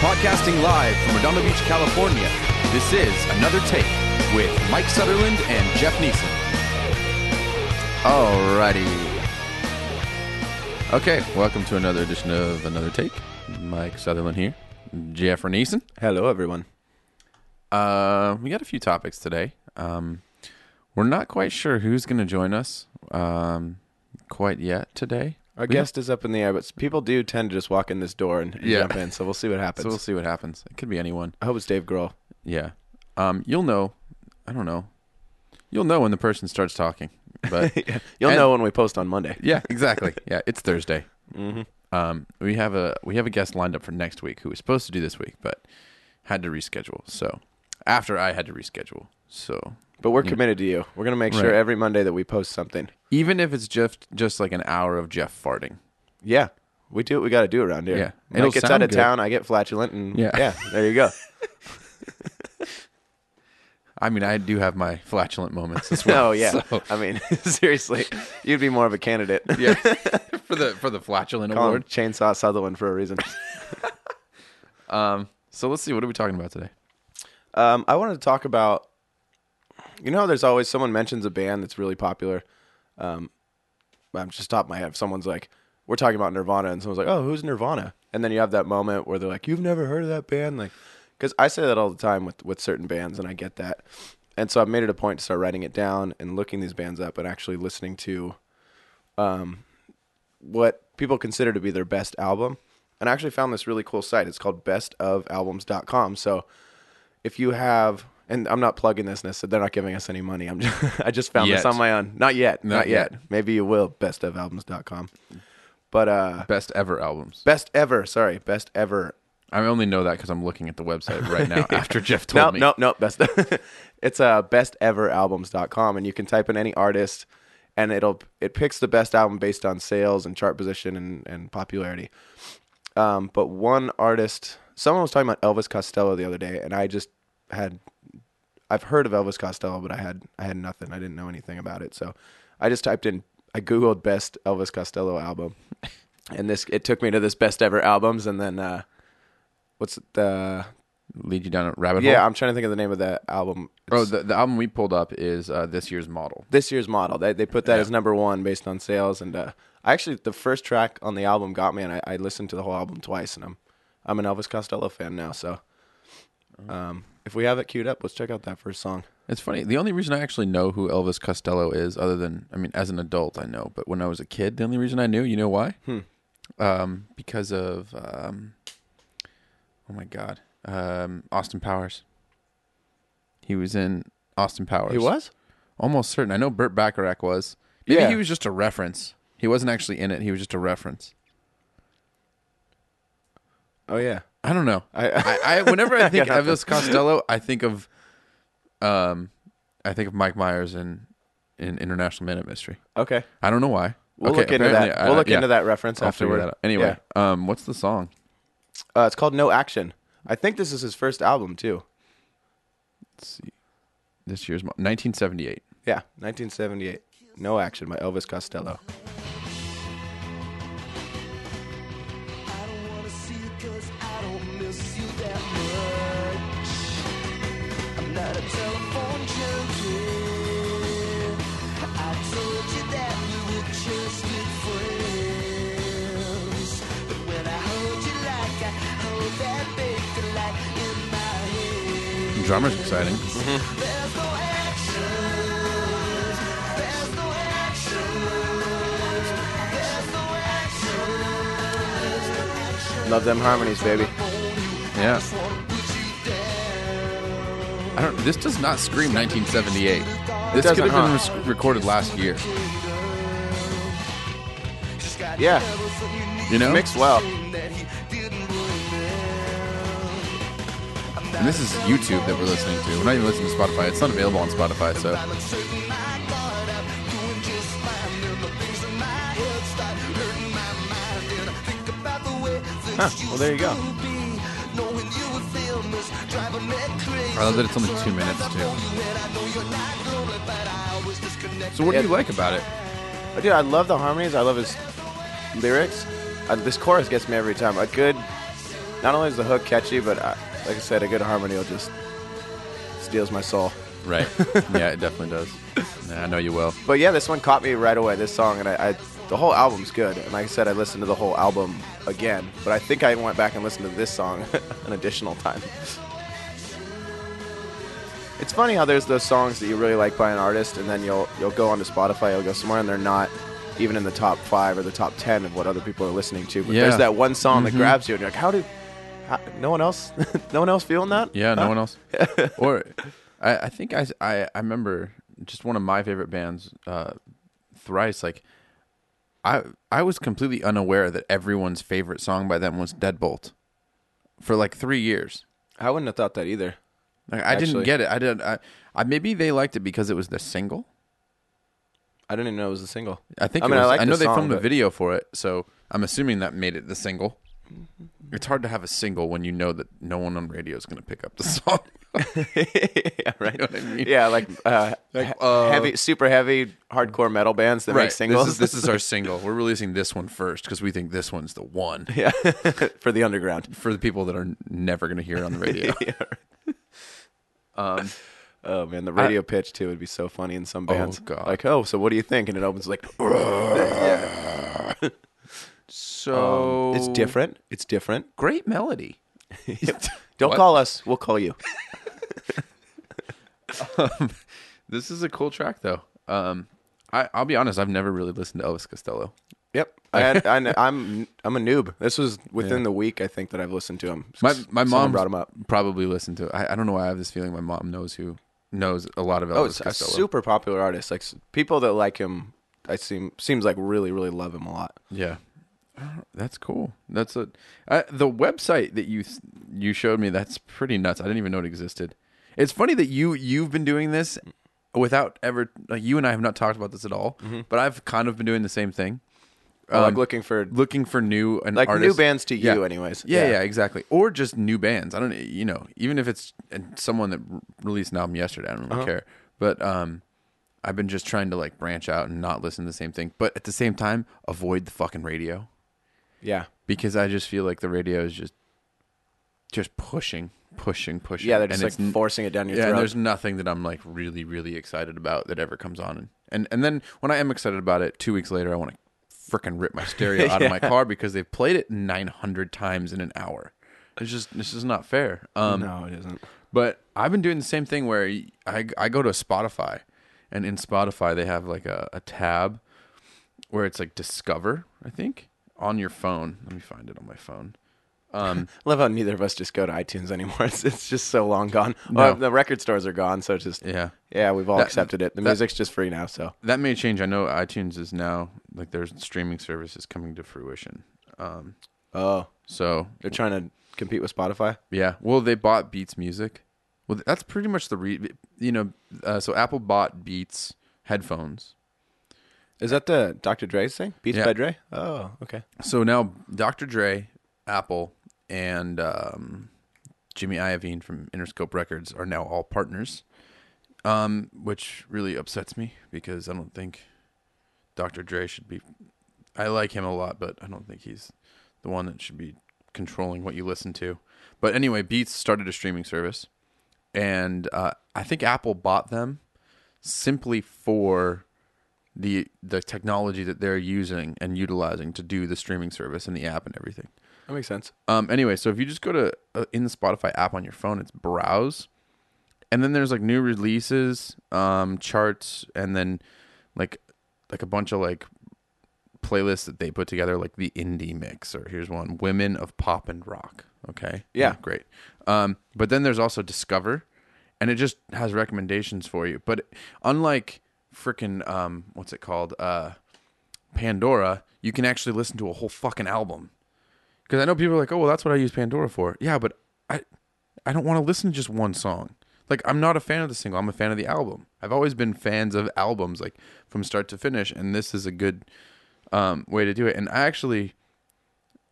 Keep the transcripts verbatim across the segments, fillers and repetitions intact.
Podcasting live from Redondo Beach, California, this is Another Take with Mike Sutherland and Jeff Neeson. Alrighty. Okay, welcome to another edition of Another Take. Mike Sutherland here. Jeff Neeson. Hello, everyone. Uh, we got a few topics today. Um, we're not quite sure who's going to join us um, quite yet today. Our we guest don't... is up in the air, but people do tend to just walk in this door and, and yeah. jump in, so we'll see what happens. So we'll see what happens. It could be anyone. I hope it's Dave Grohl. Yeah. Um, you'll know. I don't know. You'll know when the person starts talking. But yeah. You'll and, know when we post on Monday. Yeah, exactly. Yeah, it's Thursday. Mm-hmm. Um, we have a we have a guest lined up for next week who was supposed to do this week, but had to reschedule. So after I had to reschedule. So, but we're committed know. to you. We're going to make right. sure every Monday that we post something. Even if it's just just like an hour of Jeff farting. Yeah. We do what we got to do around here. Yeah. Mike It'll gets out of good. town, I get flatulent, and yeah, yeah there you go. I mean, I do have my flatulent moments as well. Oh, yeah. So. I mean, seriously, you'd be more of a candidate. Yeah. For the for the flatulent Call award. Him Chainsaw Sutherland for a reason. um. So let's see. What are we talking about today? Um, I wanted to talk about, you know, there's always someone mentions a band that's really popular. Um, I'm just top of my head. If someone's like, we're talking about Nirvana, and someone's like, oh, who's Nirvana? And then you have that moment where they're like, you've never heard of that band? Like, because I say that all the time with, with certain bands, and I get that. And so I've made it a point to start writing it down and looking these bands up and actually listening to um, what people consider to be their best album. And I actually found this really cool site. It's called best of albums dot com. So if you have... And I'm not plugging this, so they're not giving us any money. I'm just, I just found yet. this on my own. Not yet. Not, not yet. yet. Maybe you will. best of albums dot com. But, uh, Best Ever Albums. Best Ever. Sorry. Best Ever. I only know that because I'm looking at the website right now after Jeff told no, me. No, no, no. Best, it's uh, best ever albums dot com, and you can type in any artist, and it'll it picks the best album based on sales and chart position and, and popularity. Um, but one artist... Someone was talking about Elvis Costello the other day, and I just had... I've heard of Elvis Costello, but I had I had nothing. I didn't know anything about it. So I just typed in, I Googled best Elvis Costello album. And this it took me to this best ever albums. And then, uh, what's the... Lead you down a rabbit yeah, hole? Yeah, I'm trying to think of the name of that album. It's, oh, the, the album we pulled up is uh, This Year's Model. This Year's Model. They they put that yeah. as number one based on sales. And uh, I actually, the first track on the album got me, and I, I listened to the whole album twice. And I'm, I'm an Elvis Costello fan now, so... Um, if we have it queued up, let's check out that first song. It's funny. The only reason I actually know who Elvis Costello is, other than, I mean, as an adult, I know. But when I was a kid, the only reason I knew, you know why? Hmm. Um, because of, um, oh my God, um, Austin Powers. He was in Austin Powers. He was? Almost certain. I know Burt Bacharach was. Maybe yeah. he was just a reference. He wasn't actually in it. He was just a reference. Oh, yeah. I don't know. I, I, I whenever I think I Elvis Costello, I think of, um, I think of Mike Myers in, in International Man at Mystery. Okay. I don't know why. We'll okay, look into that. I, we'll look yeah. into that reference afterward. afterward. Anyway, yeah. um, what's the song? Uh, it's called No Action. I think this is his first album too. Let's see. This year's nineteen seventy-eight. Yeah, nineteen seventy-eight. No Action by Elvis Costello. Drummer's exciting. Mm-hmm. Love them harmonies, baby. Yeah. I don't. This does not scream nineteen seventy-eight. This could have huh? been re- recorded last year. Yeah. You know, mixed well. And this is YouTube that we're listening to. We're not even listening to Spotify. It's not available on Spotify, so. Huh. Well, there you go. I love that it's only two minutes, too. So what yeah. do you like about it? Oh, dude, I love the harmonies. I love his lyrics. Uh, this chorus gets me every time. A good... not only is the hook catchy, but I, like I said, a good harmony will just steals my soul. Right. Yeah, it definitely does. Yeah, I know you will. But yeah, this one caught me right away, this song, and I, I the whole album's good. And like I said, I listened to the whole album again, but I think I went back and listened to this song an additional time. It's funny how there's those songs that you really like by an artist, and then you'll you'll go onto Spotify, you'll go somewhere, and they're not even in the top five or the top ten of what other people are listening to. But yeah. there's that one song mm-hmm. that grabs you, and you're like, how do how, no one else, no one else feeling that? Yeah, no huh? one else. Or I, I think I, I, I remember just one of my favorite bands, uh, Thrice. Like I I was completely unaware that everyone's favorite song by them was Deadbolt for like three years. I wouldn't have thought that either. Like, I didn't get it. I didn't. I, I maybe they liked it because it was the single. I didn't even know it was the single. I think. I mean, it was, I, like I know the they song, filmed but... a video for it, so I'm assuming that made it the single. It's hard to have a single when you know that no one on radio is going to pick up the song. Yeah, right. You know what I mean? Yeah, like, uh, like uh, heavy, super heavy, hardcore metal bands that right. make singles. This is, this is our single. We're releasing this one first because we think this one's the one. Yeah, for the underground, for the people that are never going to hear it on the radio. Yeah, right. Um, oh man, the radio I, pitch too would be so funny in some bands. Oh God. Like, oh, so what do you think? And it opens like, yeah. So um, it's different. It's different. Great melody. Don't what? Call us. We'll call you. um, this is a cool track, though. Um, I, I'll be honest. I've never really listened to Elvis Costello. Yep, I had, I, I'm I'm a noob. This was within yeah. the week, I think, that I've listened to him. My my mom brought him up. Probably listened to. It. I I don't know why I have this feeling. My mom knows who knows a lot of Elvis. Oh, it's Costello. A super popular artist. Like people that like him, I seem seems like really really love him a lot. Yeah, that's cool. That's a I, the website that you you showed me. That's pretty nuts. I didn't even know it existed. It's funny that you you've been doing this without ever. Like you and I have not talked about this at all. Mm-hmm. But I've kind of been doing the same thing. Um, like looking for looking for new and like artists. New bands to you, yeah. anyways. Yeah, yeah, yeah, exactly. Or just new bands. I don't, you know, even if it's someone that released an album yesterday, I don't really uh-huh. care. But um, I've been just trying to like branch out and not listen to the same thing. But at the same time, avoid the fucking radio. Yeah, because I just feel like the radio is just just pushing, pushing, pushing. Yeah, they're just and like it's, forcing it down your yeah, throat. Yeah, there's nothing that I'm like really, really excited about that ever comes on. And and, and then when I am excited about it, two weeks later, I want to. Freaking rip my stereo out yeah. of my car because they've played it nine hundred times in an hour. It's just this is not fair. Um, no, it isn't. But I've been doing the same thing where I I go to Spotify, and in Spotify they have like a, a tab where it's like Discover, I think, on your phone. Let me find it on my phone. Um, I love how neither of us just go to iTunes anymore. It's, it's just so long gone. No. Well, the record stores are gone, so it's just yeah, yeah. We've all that, accepted it. The that, music's just free now, so that may change. I know iTunes is now like there's streaming services coming to fruition. Um, oh, so they're trying to compete with Spotify. Yeah, well, they bought Beats Music. Well, that's pretty much the re. You know, uh, so Apple bought Beats headphones. Is that the Doctor Dre's thing? Beats yeah. by Dre. Oh, okay. So now Doctor Dre, Apple. And um, Jimmy Iovine from Interscope Records are now all partners, um, which really upsets me because I don't think Doctor Dre should be... I like him a lot, but I don't think he's the one that should be controlling what you listen to. But anyway, Beats started a streaming service, and uh, I think Apple bought them simply for the the technology that they're using and utilizing to do the streaming service and the app and everything. That makes sense. Um, anyway, so if you just go to uh, in the Spotify app on your phone, it's browse, and then there's like new releases, um, charts, and then like like a bunch of like playlists that they put together, like the indie mix. Or here's one: Women of Pop and Rock. Okay, yeah, oh, great. Um, but then there's also Discover, and it just has recommendations for you. But unlike freaking um, what's it called, uh, Pandora, you can actually listen to a whole fucking album. Because I know people are like, oh, well, that's what I use Pandora for. Yeah, but I I don't want to listen to just one song. Like, I'm not a fan of the single. I'm a fan of the album. I've always been fans of albums, like, from start to finish. And this is a good um, way to do it. And I actually,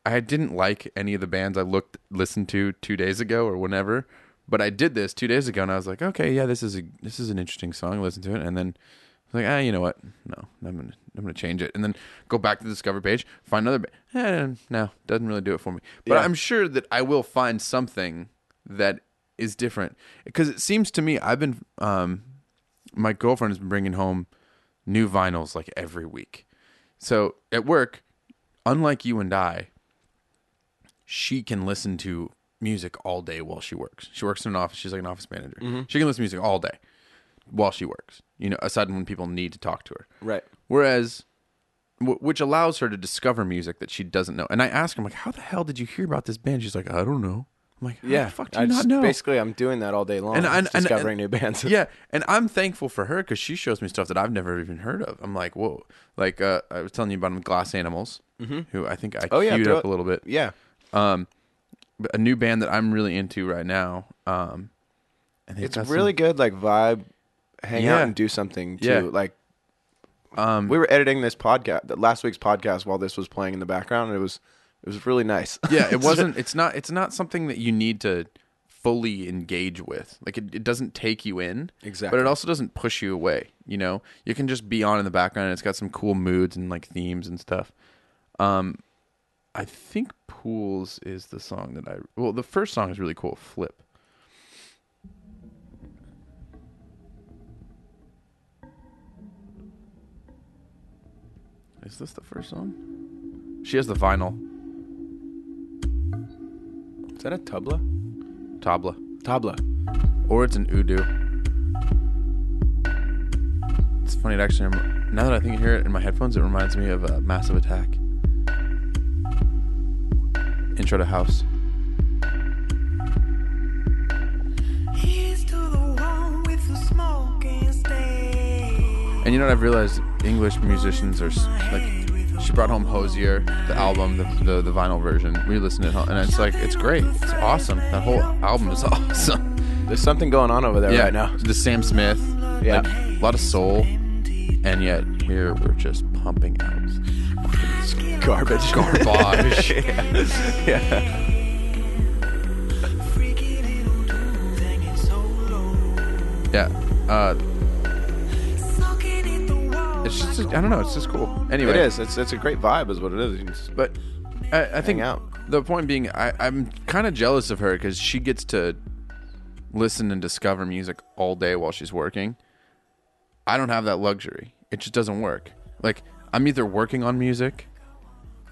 I didn't like any of the bands I looked listened to two days ago or whenever. But I did this two days ago, and I was like, okay, yeah, this is a this is an interesting song. Listen to it. And then I was like, ah, you know what? No, I'm I'm going to change it. And then go back to the Discover page, find another band. Eh, no, doesn't really do it for me. But yeah. I'm sure that I will find something that is different. Because it seems to me, I've been, um, my girlfriend has been bringing home new vinyls like every week. So at work, unlike you and I, she can listen to music all day while she works. She works in an office. She's like an office manager. Mm-hmm. She can listen to music all day while she works, you know, aside from when people need to talk to her. Right. Whereas, w- which allows her to discover music that she doesn't know. And I ask her, I'm like, how the hell did you hear about this band? She's like, I don't know. I'm like, how yeah, the fuck do you I not just, know? Basically, I'm doing that all day long, and, and, and, discovering and, and, new bands. Yeah, and I'm thankful for her because she shows me stuff that I've never even heard of. I'm like, whoa. Like, uh, I was telling you about them, Glass Animals, mm-hmm. who I think I oh, queued yeah, up a little bit. Yeah. Um, a new band that I'm really into right now. Um, and it's really some... good, like, vibe, hang yeah. out and do something, too. Yeah. Like, um, we were editing this podcast, last week's podcast, while this was playing in the background, and it was... It was really nice. Yeah, it wasn't. It's not. It's not something that you need to fully engage with. Like it, it doesn't take you in. Exactly. But it also doesn't push you away. You know, you can just be on in the background. And it's got some cool moods and like themes and stuff. Um, I think Pools is the song that I. Well, the first song is really cool. Flip. Is this the first song? She has the vinyl. Is that a tabla? Tabla. Tabla. Or it's an udu. It's funny, it actually, rem- now that I think I hear it in my headphones, it reminds me of uh, Massive Attack. Intro to House. He's to the one with the smoking stain. And you know what I've realized? English musicians are like... She brought home Hosier, the album, the, the the vinyl version. We listened to it, and it's like, it's great. It's awesome. That whole album is awesome. There's something going on over there yeah. right now. The Sam Smith. Yeah. Like, a lot of soul. And yet, here we're just pumping out garbage. Garbage. yeah. yeah. Yeah. Uh... It's just, I don't know, it's just cool. Anyway, it is. It's it's a great vibe, is what it is. But I, I think out. the point being, I, I'm kind of jealous of her because she gets to listen and discover music all day while she's working. I don't have that luxury. It just doesn't work. Like I'm either working on music,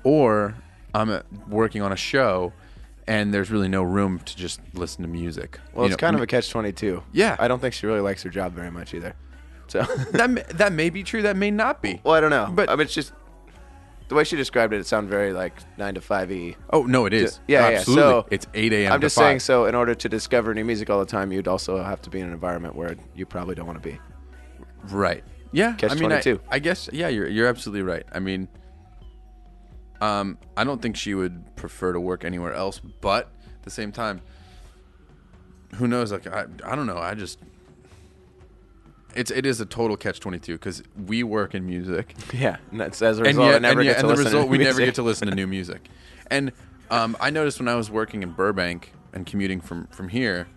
or I'm working on a show, and there's really no room to just listen to music. Well, you it's know, kind of a catch twenty-two. Yeah, I don't think she really likes her job very much either. So that may, that may be true. That may not be. Well, I don't know. But I mean, it's just the way she described it. It sounded very like nine to five e. Oh no, it is. Yeah, absolutely. Yeah, so it's eight a m. I'm just to saying. five. So in order to discover new music all the time, you'd also have to be in an environment where you probably don't want to be. Right. Yeah. Catch I mean, twenty-two. I, I guess. Yeah, you're you're absolutely right. I mean, um, I don't think she would prefer to work anywhere else, but at the same time, who knows? Like I, I don't know. I just. It's it is a total catch twenty-two because we work in music. Yeah, and that's as a result, and yet, I never and get and to listen result, to we music. never get to listen to new music. And um, I noticed when I was working in Burbank and commuting from, from here,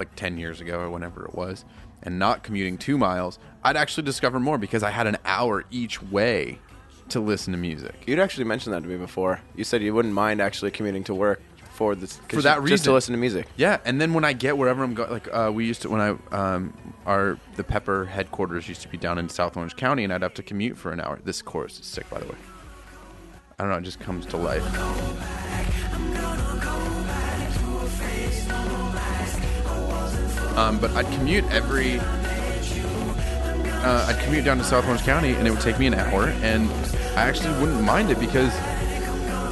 like ten years ago or whenever it was, and not commuting two miles, I'd actually discover more because I had an hour each way to listen to music. You'd actually mentioned that to me before. You said you wouldn't mind actually commuting to work for this for that you, reason, just to listen to music. Yeah, and then when I get wherever I'm going, like uh, we used to when I. Um, Our the Pepper headquarters used to be down in South Orange County, and I'd have to commute for an hour. This chorus is sick, by the way. I don't know, it just comes to life. Um, but I'd commute every. Uh, I'd commute down to South Orange County, and it would take me an hour, and I actually wouldn't mind it because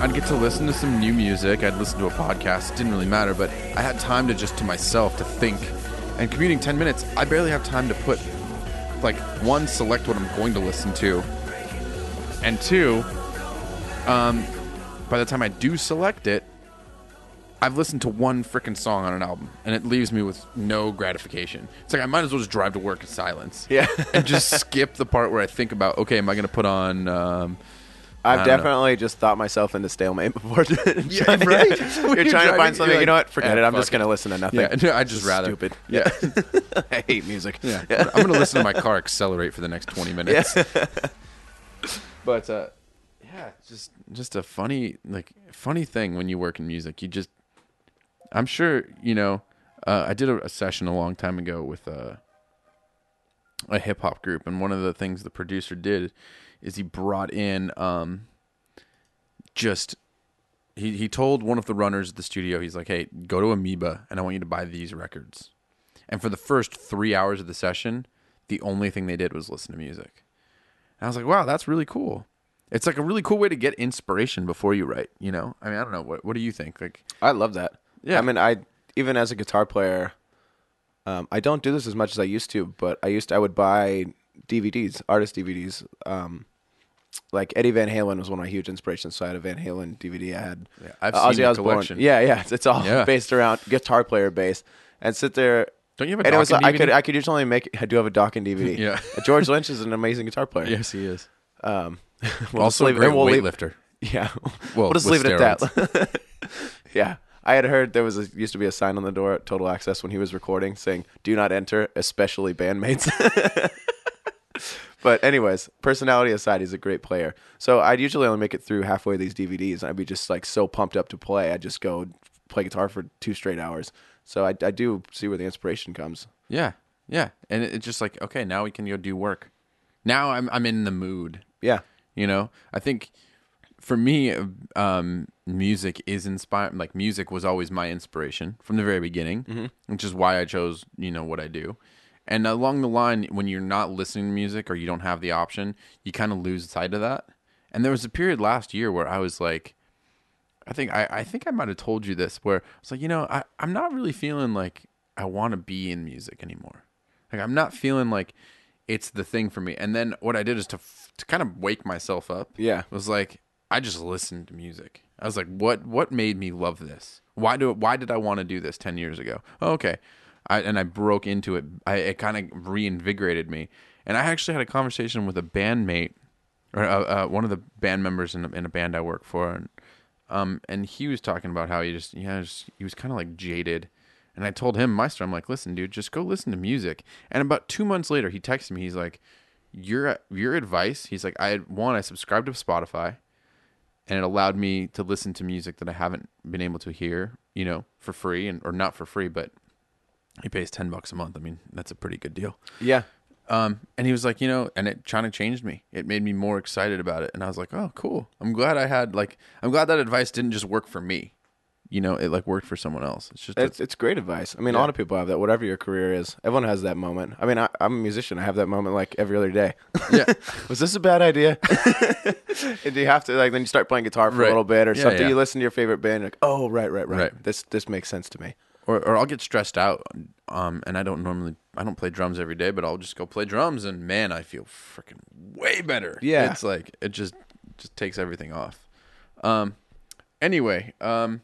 I'd get to listen to some new music. I'd listen to a podcast. It didn't really matter, but I had time to just to myself to think. And commuting ten minutes, I barely have time to put, like, one, select what I'm going to listen to, and two, um, by the time I do select it, I've listened to one freaking song on an album, and it leaves me with no gratification. It's like I might as well just drive to work in silence, yeah, and just skip the part where I think about, okay, am I going to put on? Um, I've definitely know. just thought myself into stalemate before. yeah, right? You're, you're trying driving, to find something. Like, you know what? Forget eh, it. I'm just going to listen to nothing. Yeah, no, I just rather. Stupid. Yeah. I hate music. Yeah. yeah. I'm going to listen to my car accelerate for the next twenty minutes. Yeah. But uh, yeah, just just a funny like funny thing when you work in music. You just, I'm sure you know. Uh, I did a, a session a long time ago with a, a hip hop group, and one of the things the producer did is he brought in um, just he he told one of the runners at the studio, he's like, "Hey, go to Amoeba, and I want you to buy these records." And for the first three hours of the session, the only thing they did was listen to music. And I was like, wow, that's really cool. It's like a really cool way to get inspiration before you write, you know? I mean, I don't know. What What do you think? Like, I love that. Yeah. I mean, I even as a guitar player, um, I don't do this as much as I used to, but I used to, I would buy D V Ds, artist D V Ds. Um, like Eddie Van Halen was one of my huge inspirations, so I had a Van Halen D V D. I had yeah, I've uh, seen Ozzy Osbourne collection. Yeah, yeah. It's, it's all yeah. based around guitar player bass. And sit there... Don't you have a and Dokken it was like, D V D? I could, I could usually make... I do have a Dokken D V D. Yeah. George Lynch is an amazing guitar player. Yes, he is. Um, we'll also a great we'll weightlifter. Yeah. Well, we'll just leave it steroids. At that. Yeah. I had heard there was a, used to be a sign on the door at Total Access when he was recording saying, "Do not enter, especially bandmates." But anyways, personality aside, he's a great player. So I'd usually only make it through halfway these D V Ds, and I'd be just like so pumped up to play. I'd just go play guitar for two straight hours. So I, I do see where the inspiration comes. Yeah, yeah, and it's just like, okay, now we can go do work. Now I'm I'm in the mood. Yeah, you know, I think for me, um, music is inspired. Like music was always my inspiration from the very beginning, mm-hmm. which is why I chose you know what I do. And along the line, when you're not listening to music or you don't have the option, you kind of lose sight of that. And there was a period last year where I was like. I think I, I think I might have told you this where I was like, you know, I, I'm not really feeling like I want to be in music anymore. Like I'm not feeling like it's the thing for me. And then what I did is to to kind of wake myself up. Yeah. Was like, I just listened to music. I was like, what what made me love this? Why do why did I want to do this ten years ago? Oh, okay. I, and I broke into it. I, it kind of reinvigorated me. And I actually had a conversation with a bandmate or uh, uh, one of the band members in a, in a band I work for. And, Um, and he was talking about how he just, yeah, you know, he was kind of like jaded. And I told him my story. I'm like, listen, dude, just go listen to music. And about two months later, he texted me. He's like, your your advice. He's like, I one, I subscribed to Spotify, and it allowed me to listen to music that I haven't been able to hear, you know, for free and or not for free, but he pays ten bucks a month. I mean, that's a pretty good deal. Yeah. Um, and he was like, you know, and it kind of changed me. It made me more excited about it. And I was like, oh, cool. I'm glad I had like, I'm glad that advice didn't just work for me. You know, it like worked for someone else. It's just, it's, a, it's great advice. I mean, yeah. A lot of people have that, whatever your career is, everyone has that moment. I mean, I, I'm a musician. I have that moment like every other day. Yeah. Was this a bad idea? And do you have to like, then you start playing guitar for right. a little bit or yeah, something. Yeah. You listen to your favorite band. Like, oh, right, right, right, right. This, this makes sense to me. Or, or I'll get stressed out, um, and I don't normally, I don't play drums every day, but I'll just go play drums, and man, I feel freaking way better. Yeah, it's like it just just takes everything off. Um, anyway, um,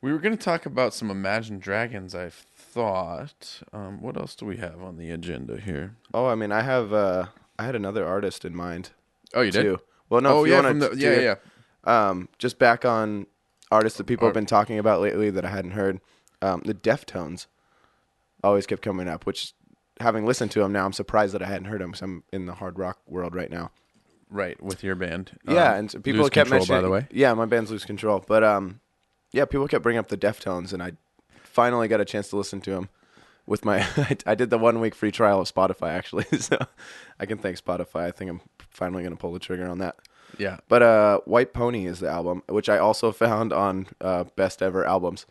we were going to talk about some Imagine Dragons. I thought, um, what else do we have on the agenda here? Oh, I mean, I have, uh, I had another artist in mind. Oh, you did? Too. Well, no, oh, if you yeah, wanna, from the, yeah, do, yeah. Um, just back on. Artists that people have been talking about lately that I hadn't heard, um, the Deftones always kept coming up. Which, having listened to them now, I'm surprised that I hadn't heard them because I'm in the hard rock world right now. Right with your band, yeah, um, and people kept control, mentioning. By the way, yeah, my band's Lose Control, but um, yeah, people kept bringing up the Deftones, and I finally got a chance to listen to them with my. I did the one week free trial of Spotify actually, so I can thank Spotify. I think I'm finally going to pull the trigger on that. Yeah, but uh, White Pony is the album, which I also found on uh, Best Ever Albums.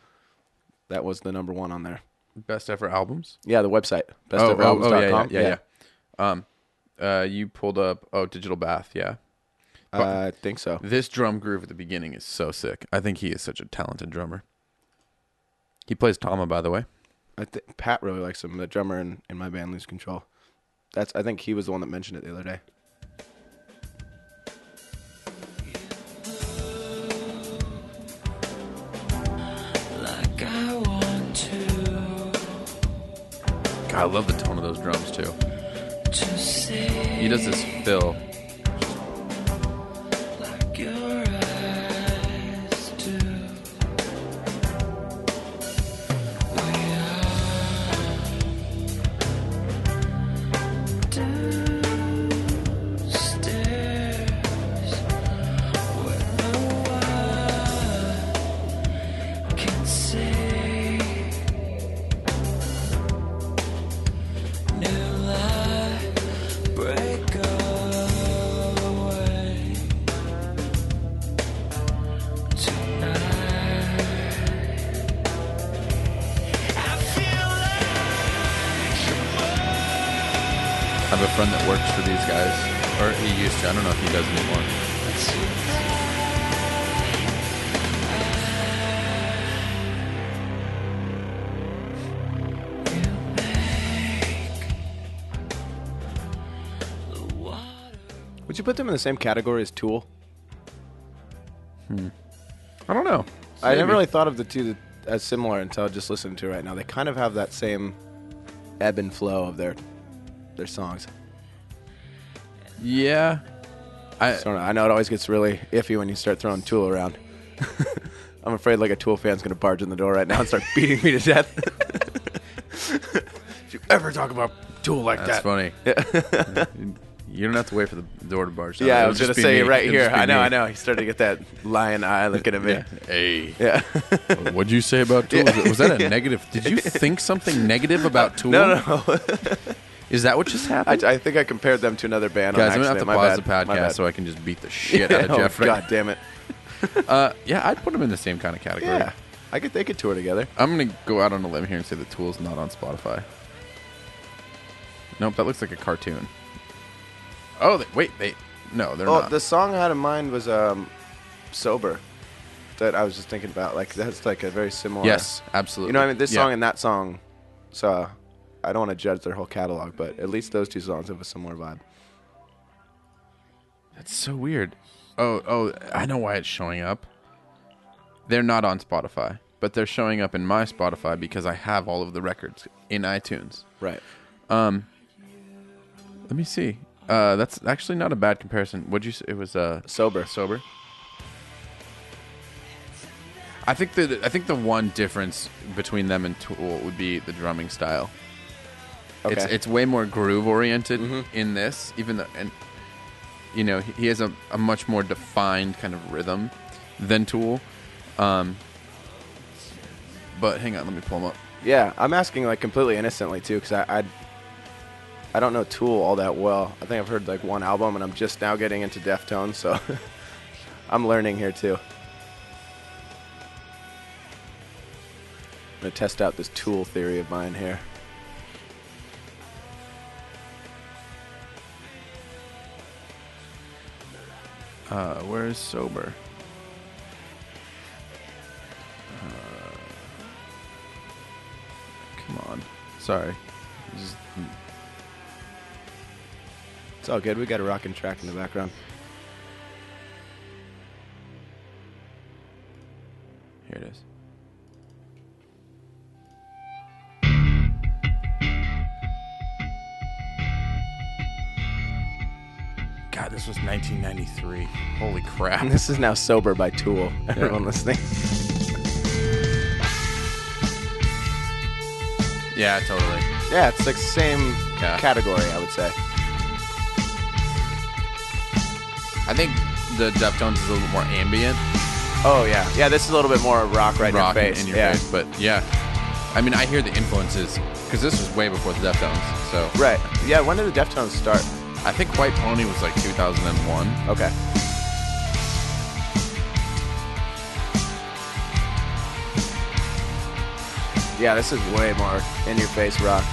That was the number one on there. Best Ever Albums? Yeah, the website. best ever albums dot com. Oh, oh, yeah, yeah, yeah. yeah. yeah. Um, uh, you pulled up, oh, Digital Bath, yeah. Uh, I think so. This drum groove at the beginning is so sick. I think he is such a talented drummer. He plays Tama, by the way. I th- Pat really likes him, the drummer in, in my band, Lose Control. That's I think he was the one that mentioned it the other day. I love the tone of those drums, too. He does this fill. Like your eyes do. We are downstairs. a friend that works for these guys, or he used to. I don't know if he does anymore. Would you put them in the same category as Tool? Hmm. I don't know. Maybe. I never really thought of the two as similar until I just listened to it right now. They kind of have that same ebb and flow of their their songs. Yeah. I so, I know it always gets really iffy when you start throwing Tool around. I'm afraid like a Tool fan's going to barge in the door right now and start beating me to death. If you ever talk about Tool like That's that. That's funny. Yeah. You don't have to wait for the door to barge. Yeah, It'll I was going to say me. right It'll here. I know, me. I know. He started to get that lion eye looking at me. Yeah. Hey. Yeah. What'd you say about Tool? Yeah. Was that a yeah. negative? Did you think something negative about Tool? No, no. Is that what just happened? I, I think I compared them to another band. Guys, on I'm going to have to My pause bad. the podcast so I can just beat the shit yeah. out of Jeff. Oh, God damn it. uh, yeah, I'd put them in the same kind of category. Yeah. I could, they could tour together. I'm going to go out on a limb here and say the Tool's not on Spotify. Nope, that looks like a cartoon. Oh, they, wait, they... No, they're oh, not. Oh, the song I had in mind was um, Sober, that I was just thinking about. Like, that's like a very similar... Yes, absolutely. You know what I mean? This yeah. song and that song. So uh, I don't want to judge their whole catalog, but at least those two songs have a similar vibe. That's so weird. Oh, oh, I know why it's showing up. They're not on Spotify, but they're showing up in my Spotify because I have all of the records in iTunes. Right. Um. Let me see. Uh, that's actually not a bad comparison. What'd you say? It was uh, sober. Sober. I think that I think the one difference between them and Tool would be the drumming style. Okay. It's it's way more groove oriented mm-hmm. in this, even though, and you know, he has a, a much more defined kind of rhythm than Tool. Um, but hang on, let me pull him up. Yeah, I'm asking like completely innocently too, because I. I'd, I don't know Tool all that well. I think I've heard like one album, and I'm just now getting into Deftones, so I'm learning here too. I'm gonna test out this Tool theory of mine here. Uh, where is Sober? Uh, come on. Sorry. Just, It's all good. We got a rocking track in the background. Here it is. God, this was nineteen ninety-three. Holy crap. And this is now Sober by Tool. Everyone yeah. listening. Yeah, totally. Yeah, it's like same yeah. category, I would say. I think the Deftones is a little more ambient. Oh, yeah. Yeah, this is a little bit more rock right rock in your face. In your yeah. face, but yeah. I mean, I hear the influences, because this was way before the Deftones, so. Right. Yeah, when did the Deftones start? I think White Pony was like two thousand one. Okay. Yeah, this is way more in-your-face rock.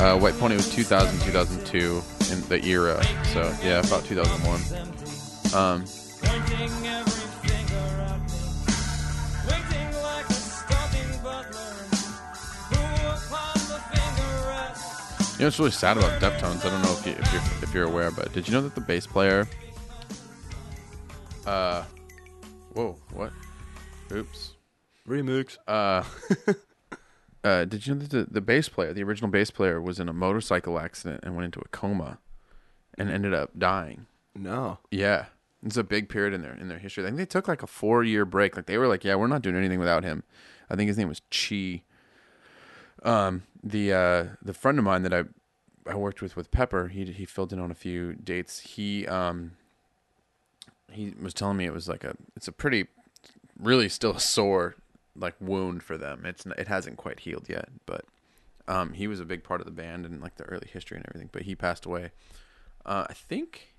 Uh, White Pony was two thousand, two thousand two, in the era, so yeah, about two thousand one. Um, you know what's really sad about Deftones? I don't know if, you, if, you're, if you're aware, but did you know that the bass player... Uh, whoa, what? Oops. Remix. Uh... Uh, did you know that the, the bass player, the original bass player, was in a motorcycle accident and went into a coma and ended up dying? No. Yeah. It's a big period in their in their history. I think they took like a four-year break. Like they were like, yeah, we're not doing anything without him. I think his name was Chi. Um, the uh, the friend of mine that I I worked with with Pepper, he he filled in on a few dates. He um he was telling me it was like a it's a pretty really still a sore like wound for them. It's it hasn't quite healed yet, but um, he was a big part of the band and like the early history and everything. But he passed away. Uh, I think,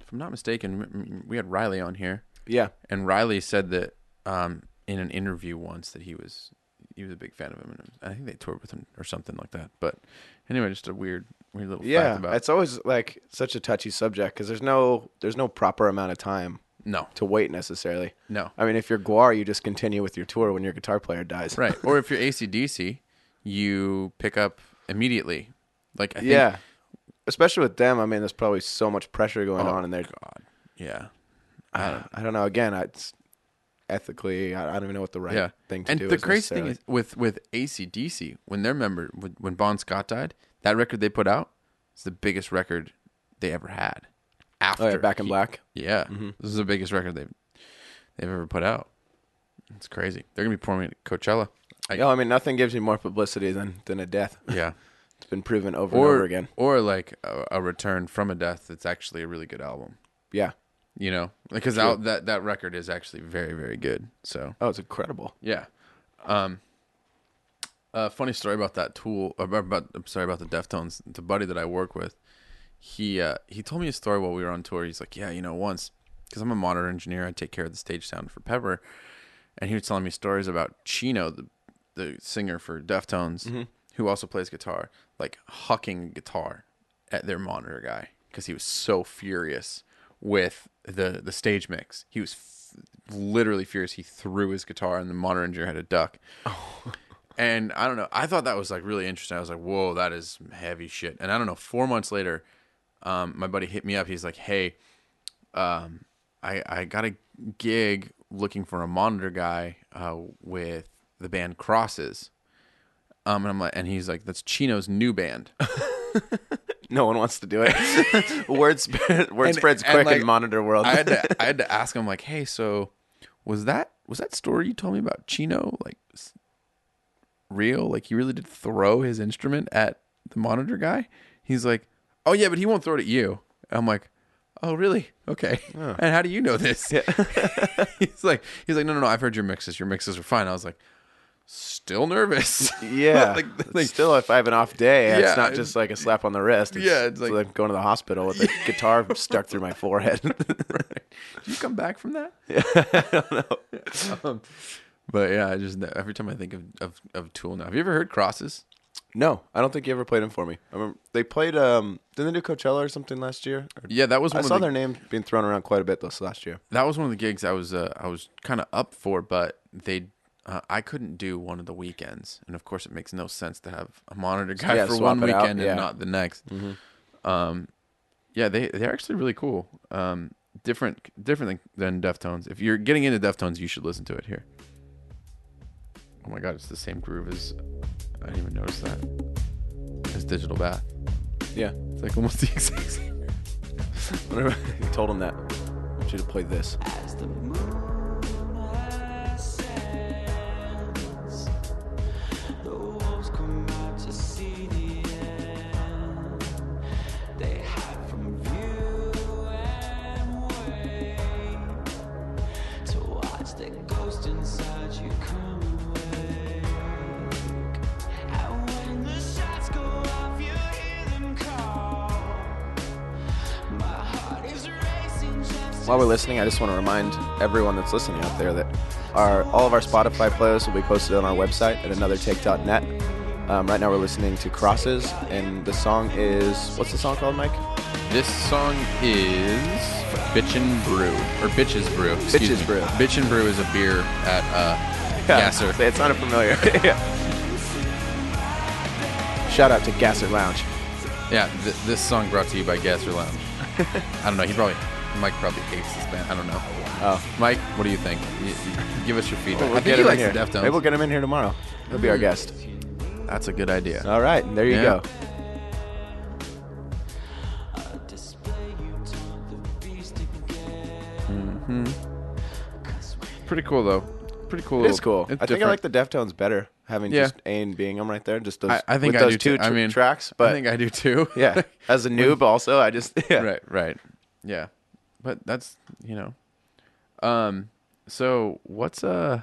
if I'm not mistaken, we had Riley on here. Yeah, and Riley said that um, in an interview once that he was he was a big fan of him, and I think they toured with him or something like that. But anyway, just a weird weird little yeah, fact about. Yeah, it's always like such a touchy subject because there's no there's no proper amount of time. No. To wait necessarily. No. I mean, if you're Gwar, you just continue with your tour when your guitar player dies. Right. Or if you're A C D C, you pick up immediately. Like I think, yeah. Especially with them, I mean, there's probably so much pressure going oh, on in there. God. Yeah. I don't, I don't know. Again, I, it's ethically, I, I don't even know what the right yeah. thing to and do is. And the crazy thing is with, with A C D C, when their member, when Bon Scott died, that record they put out is the biggest record they ever had. After oh, yeah, Back in he, Black. Yeah. Mm-hmm. This is the biggest record they've they've ever put out. It's crazy. They're going to be performing at Coachella. I, oh, I mean, nothing gives you more publicity than, than a death. Yeah. It's been proven over or, and over again. Or like a, a return from a death that's actually a really good album. Yeah. You know? Because that, that that record is actually very, very good. So. Oh, it's incredible. Yeah. Um. Uh, funny story about that Tool. About, I'm sorry, about the Deftones. The buddy that I work with. He uh, he told me a story while we were on tour. He's like, yeah, you know, once, because I'm a monitor engineer, I take care of the stage sound for Pepper, and he was telling me stories about Chino, the the singer for Deftones, mm-hmm. who also plays guitar, like hucking guitar at their monitor guy because he was so furious with the the stage mix. He was f- literally furious. He threw his guitar, and the monitor engineer had a duck. Oh. And I don't know. I thought that was like really interesting. I was like, whoa, that is heavy shit. And I don't know. Four months later. Um, my buddy hit me up. He's like, hey, um, I, I got a gig looking for a monitor guy uh, with the band Crosses. Um, and I'm like, and he's like, that's Chino's new band. No one wants to do it. Word, spread, word and, spreads and quick like, in monitor world. I, had to, I had to ask him like, hey, so was that was that story you told me about Chino like real? Like he really did throw his instrument at the monitor guy? He's like, oh, yeah, but he won't throw it at you. I'm like, oh, really? Okay. Oh. And how do you know this? Yeah. he's like, he's like, no, no, no, I've heard your mixes. Your mixes are fine. I was like, still nervous. Yeah. like, like, still, if I have an off day, yeah, it's not just like a slap on the wrist. It's, yeah. It's like, like going to the hospital with a yeah. guitar stuck through my forehead. Right. Did you come back from that? Yeah, I don't know. Um, but yeah, I just every time I think of, of, of Tool now. Have you ever heard Crosses? No, I don't think you ever played them for me. I remember they played, um, didn't they do Coachella or something last year? Yeah, that was one I of saw the, their name being thrown around quite a bit this last year. That was one of the gigs I was uh, I was kind of up for, but they uh, I couldn't do one of the weekends. And of course, it makes no sense to have a monitor guy yeah, for one weekend out, yeah. and not the next. Mm-hmm. Um, yeah, they, they're actually really cool. Um, different different than Deftones. If you're getting into Deftones, you should listen to it here. Oh my God, it's the same groove as... I didn't even notice that. It's Digital Bath. Yeah. It's like almost the exact same. Whenever I told him that, I want you to play this. As the moon ascends, the wolves come out to see the end. They hide from view and wait to watch the ghost inside you come away. While we're listening, I just want to remind everyone that's listening out there that our all of our Spotify playlists will be posted on our website at another take dot net. Um, right now we're listening to Crosses, and the song is... What's the song called, Mike? This song is Bitchin' Brew, or Bitches Brew. Bitches me. Brew. Bitchin' Brew is a beer at uh, yeah, Gasser. It's not unfamiliar. yeah. Shout out to Gasser Lounge. Yeah, th- this song brought to you by Gasser Lounge. I don't know, he probably... Mike probably hates this band. I don't know. Oh, Mike, what do you think? You, you give us your feedback. Well, we'll I think he likes the Deftones. Maybe we'll get him in here tomorrow. He'll be our guest. That's a good idea. All right, there you yeah. go. Mm-hmm. Pretty cool, though. Pretty cool. It's cool. It's I different. think I like the Deftones better, having yeah. just A and Bing them right there. Just those, I, I think with I those do two tr- I mean, tracks. But I think I do too. yeah. As a noob, also, I just. Yeah. Right. Right. Yeah. But that's, you know, um, so what's, uh,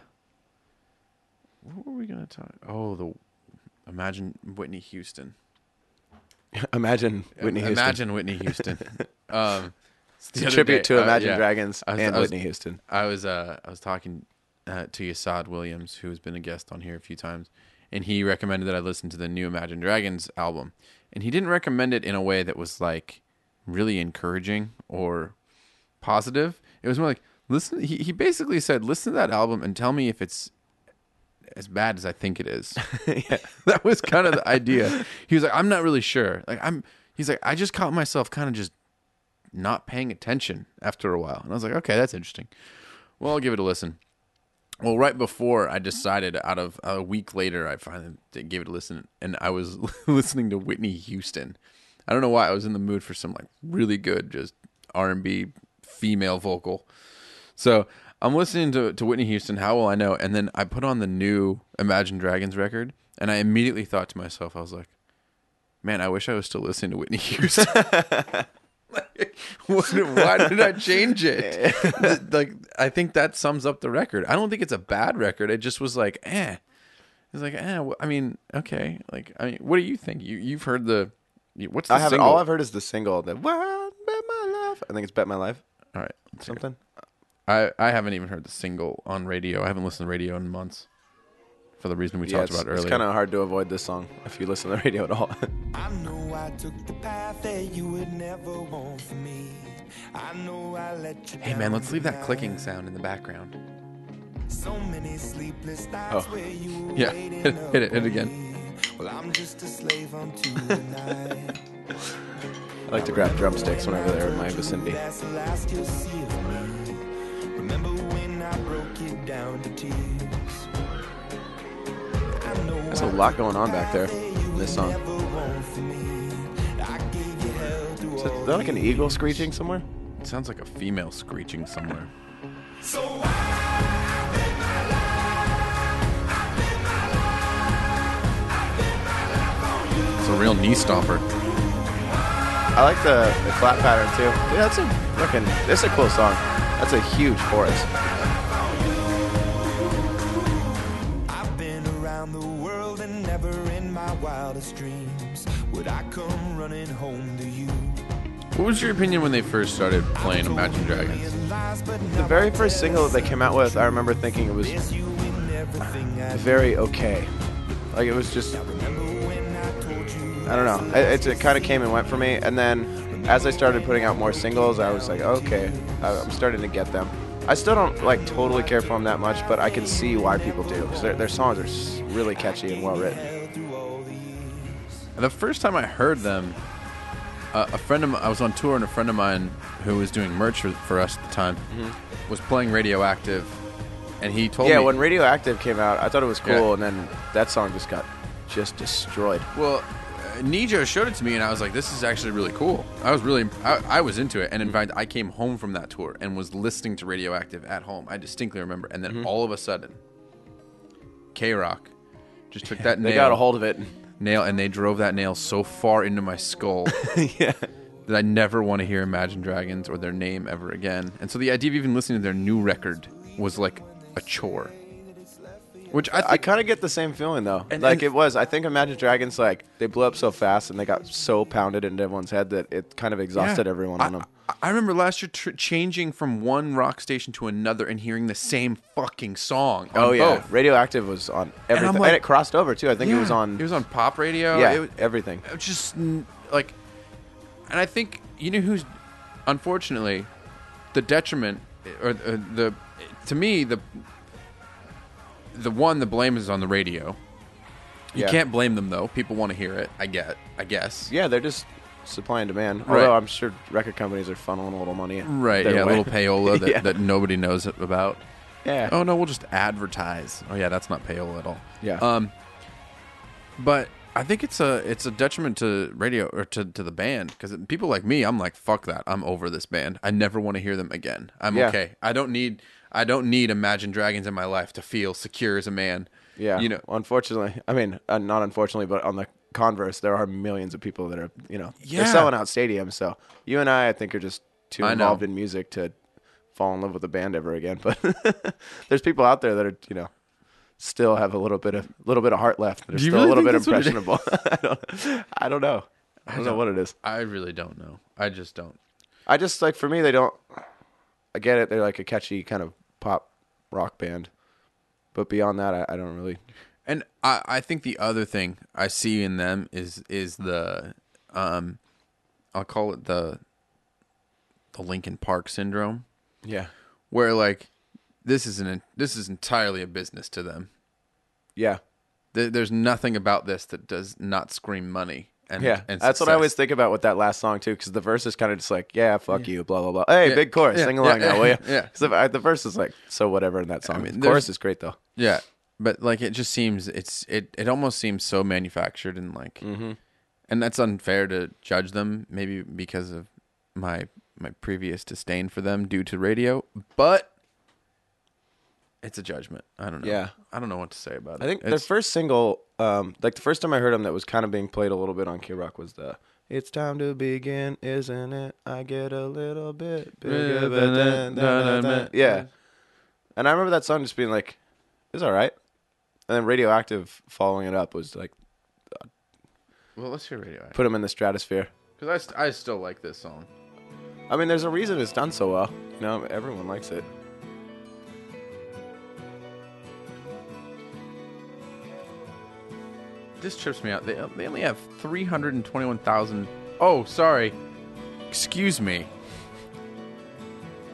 what were we going to talk? Oh, the, imagine Whitney Houston. Imagine Whitney Houston. Imagine Whitney Houston. um, it's a tribute day, to Imagine uh, yeah. Dragons was, and was, Whitney Houston. I was, uh, I was talking uh, to Yasad Williams, who has been a guest on here a few times, and he recommended that I listen to the new Imagine Dragons album. And he didn't recommend it in a way that was like really encouraging or positive. It was more like, listen, he, he basically said, listen to that album and tell me if it's as bad as I think it is. Yeah. That was kind of the idea. He was like, I'm not really sure. Like I'm, he's like, I just caught myself kind of just not paying attention after a while. And I was like, okay, that's interesting. Well, I'll give it a listen. Well, right before I decided, out of a week later, I finally gave it a listen, and I was listening to Whitney Houston. I don't know why I was in the mood for some like really good, just R and B female vocal. So I'm listening to, to Whitney Houston, How Will I Know? And then I put on the new Imagine Dragons record, and I immediately thought to myself, I was like, man, I wish I was still listening to Whitney Houston. Like, what, why did I change it? Like, I think that sums up the record. I don't think it's a bad record. It just was like, eh. It's like, eh. Well, I mean, okay. Like, I mean, what do you think? You you've heard the what's the I haven't. All I've heard is the single. The Wild Bet My Life. I think it's Bet My Life. All right, something. I I haven't even heard the single on radio. I haven't listened to radio in months. For the reason we yeah, talked about earlier. It's kind of hard to avoid this song if you listen to the radio at all. I know I took the path that you would never want for me. I know I let you. Hey man, let's leave that clicking sound in the background. So many sleepless nights oh. where you yeah. hit, hit it, hit it again. Well, I'm just a slave unto the night. I like to grab drumsticks whenever they're in my vicinity. That's the last you'll see of me. Remember when I broke you down to tears? There's a lot going on back there in this song. Is that like an eagle screeching somewhere? It sounds like a female screeching somewhere. So it's a real knee stomper. I like the, the clap pattern too. Dude, that's a fucking. This is a cool song. That's a huge chorus. Wildest dreams, would I come running home to you? What was your opinion when they first started playing Imagine Dragons? The very first single that they came out with, I remember thinking it was very okay. Like, it was just, I don't know. It, it kind of came and went for me. And then as I started putting out more singles, I was like, okay, I'm starting to get them. I still don't like totally care for them that much, but I can see why people do. Because their, their songs are really catchy and well written. The first time I heard them, uh, a friend of mine, I was on tour, and a friend of mine who was doing merch for, for us at the time mm-hmm. was playing Radioactive, and he told yeah, me... Yeah, when Radioactive came out, I thought it was cool, yeah. and then that song just got just destroyed. Well, uh, Nijo showed it to me, and I was like, this is actually really cool. I was really... I, I was into it, and in fact, I came home from that tour and was listening to Radioactive at home. I distinctly remember, and then mm-hmm. all of a sudden, K-Rock just took yeah, that nail... They got a hold of it. Nail, and they drove that nail so far into my skull yeah. that I never want to hear Imagine Dragons or their name ever again. And so the idea of even listening to their new record was like a chore. Which I, th- I kind of get the same feeling though. And, like and, it was, I think Imagine Dragons, like they blew up so fast and they got so pounded into everyone's head that it kind of exhausted yeah, everyone I, on them. I remember last year tr- changing from one rock station to another and hearing the same fucking song. On oh yeah, both. Radioactive was on everything, and, like, and it crossed over too. I think yeah, it was on. It was on pop radio. Yeah, it was, everything. It was just like, and I think you know who's, unfortunately, the detriment or uh, the, to me the, the one the blame is on the radio. You yeah. can't blame them though. People want to hear it. I get. I guess. Yeah, they're just. Supply and demand. Although right. I'm sure record companies are funneling a little money. Right, yeah, way. A little payola that, yeah. that nobody knows about. Yeah. Oh, no, we'll just advertise. Oh, yeah, that's not payola at all. Yeah. Um. But I think it's a it's a detriment to radio or to, to the band because people like me, I'm like, fuck that. I'm over this band. I never want to hear them again. I'm yeah. okay. I don't need I don't need Imagine Dragons in my life to feel secure as a man. Yeah. You know, unfortunately, I mean, uh, not unfortunately, but on the converse, there are millions of people that are, you know, yeah. they're selling out stadiums. So you and I, I think, are just too involved in music to fall in love with a band ever again. But there's people out there that are, you know, still have a little bit of little bit of heart left. They're still really a little bit impressionable. I don't, I don't know. I don't, I don't know what it is. I really don't know. I just don't. I just like for me, they don't. I get it. They're like a catchy kind of pop rock band, But beyond that, I, I don't really. And I, I think the other thing I see in them is is the, um, I'll call it the, the Linkin Park syndrome. Yeah. Where like, this is an this is entirely a business to them. Yeah. There, there's nothing about this that does not scream money. And, yeah, and that's what I always think about with that last song too, because the verse is kind of just like, yeah, fuck yeah. you, blah, blah, blah. Hey, yeah. big chorus, yeah. sing along yeah. now, will you? Yeah. So I, the verse is like, so whatever in that song. I mean, the chorus is great though. Yeah, but like it just seems, it's it, it almost seems so manufactured and like, mm-hmm. and that's unfair to judge them, maybe because of my my previous disdain for them due to radio, but it's a judgment. I don't know. Yeah. I don't know what to say about it. I think it's, their first single... Um, like the first time I heard them that was kind of being played a little bit on K-Rock was the "It's time to begin, isn't it? I get a little bit bigger than that." Nah, nah, nah. Yeah. And I remember that song just being like, it's all right. And then Radioactive following it up was like... Uh, well, let's hear Radioactive. Put them in the stratosphere. Because I, st- I still like this song. I mean, there's a reason it's done so well. You know, everyone likes it. This trips me out. They they only have three hundred twenty-one thousand. Oh, sorry. Excuse me.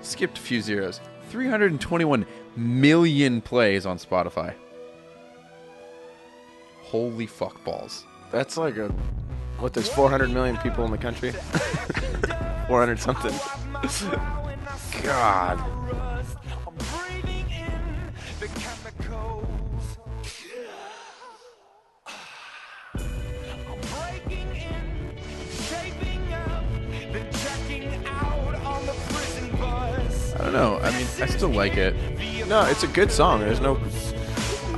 Skipped a few zeros. three hundred twenty-one million plays on Spotify. Holy fuck balls. That's like a... What, there's four hundred million people in the country? four hundred something. God. I don't know. I mean, I still like it. No, it's a good song. There's no...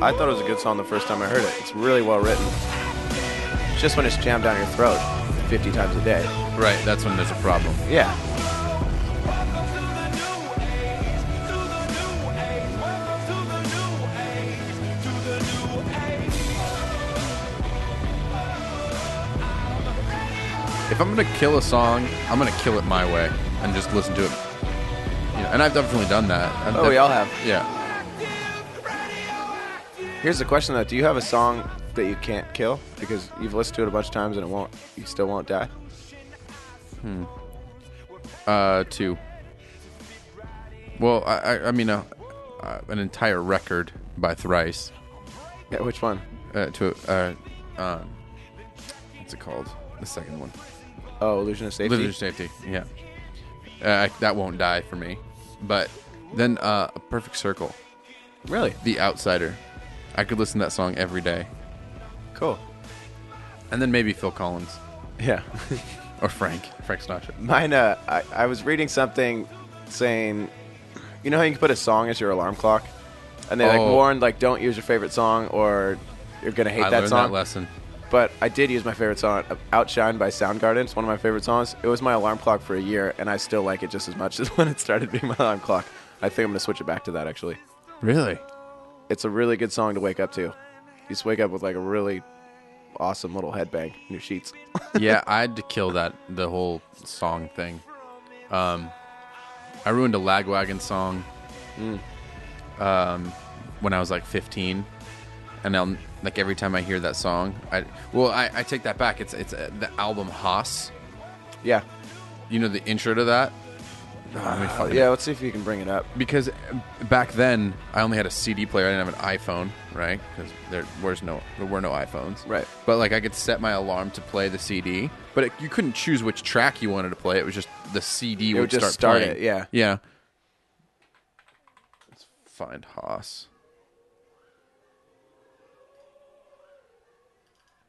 I thought it was a good song the first time I heard it. It's really well written. It's just when it's jammed down your throat fifty times a day. Right, that's when there's a problem. Yeah. If I'm going to kill a song, I'm going to kill it my way and just listen to it. And I've definitely done that. I've oh, we all have. Yeah. Here's the question, though. Do you have a song that you can't kill? Because you've listened to it a bunch of times and it won't, you still won't die? Hmm. Uh, two. Well, I, I, I mean, uh, uh, an entire record by Thrice. Yeah, which one? Uh, to, uh, um, what's it called? The second one. Oh, Illusion of Safety? Illusion of Safety, yeah. Uh, that won't die for me. But then uh, A Perfect Circle. Really? The Outsider. I could listen to that song every day. Cool. And then maybe Phil Collins. Yeah. Or Frank. Frank Sinatra. Mine, uh, I, I was reading something saying, you know how you can put a song as your alarm clock? And they oh. like warned, like, don't use your favorite song or you're going to hate I that song. I learned that lesson. But I did use my favorite song, Outshine by Soundgarden. It's one of my favorite songs. It was my alarm clock for a year, and I still like it just as much as when it started being my alarm clock. I think I'm going to switch it back to that, actually. Really? It's a really good song to wake up to. You just wake up with, like, a really awesome little headbang in your sheets. Yeah, I had to kill that, the whole song thing. Um, I ruined a Lagwagon song mm. um, when I was, like, fifteen. And I'll... Like every time I hear that song, I well, I, I take that back. It's it's uh, the album Haas. Yeah, you know the intro to that. Oh, uh, yeah, let's see if you can bring it up. Because back then I only had a C D player. I didn't have an iPhone, right? Because there was no there were no iPhones, right? But like I could set my alarm to play the C D, but it, you couldn't choose which track you wanted to play. It was just the C D it would, would just start, start playing. It, yeah, yeah. Let's find Haas.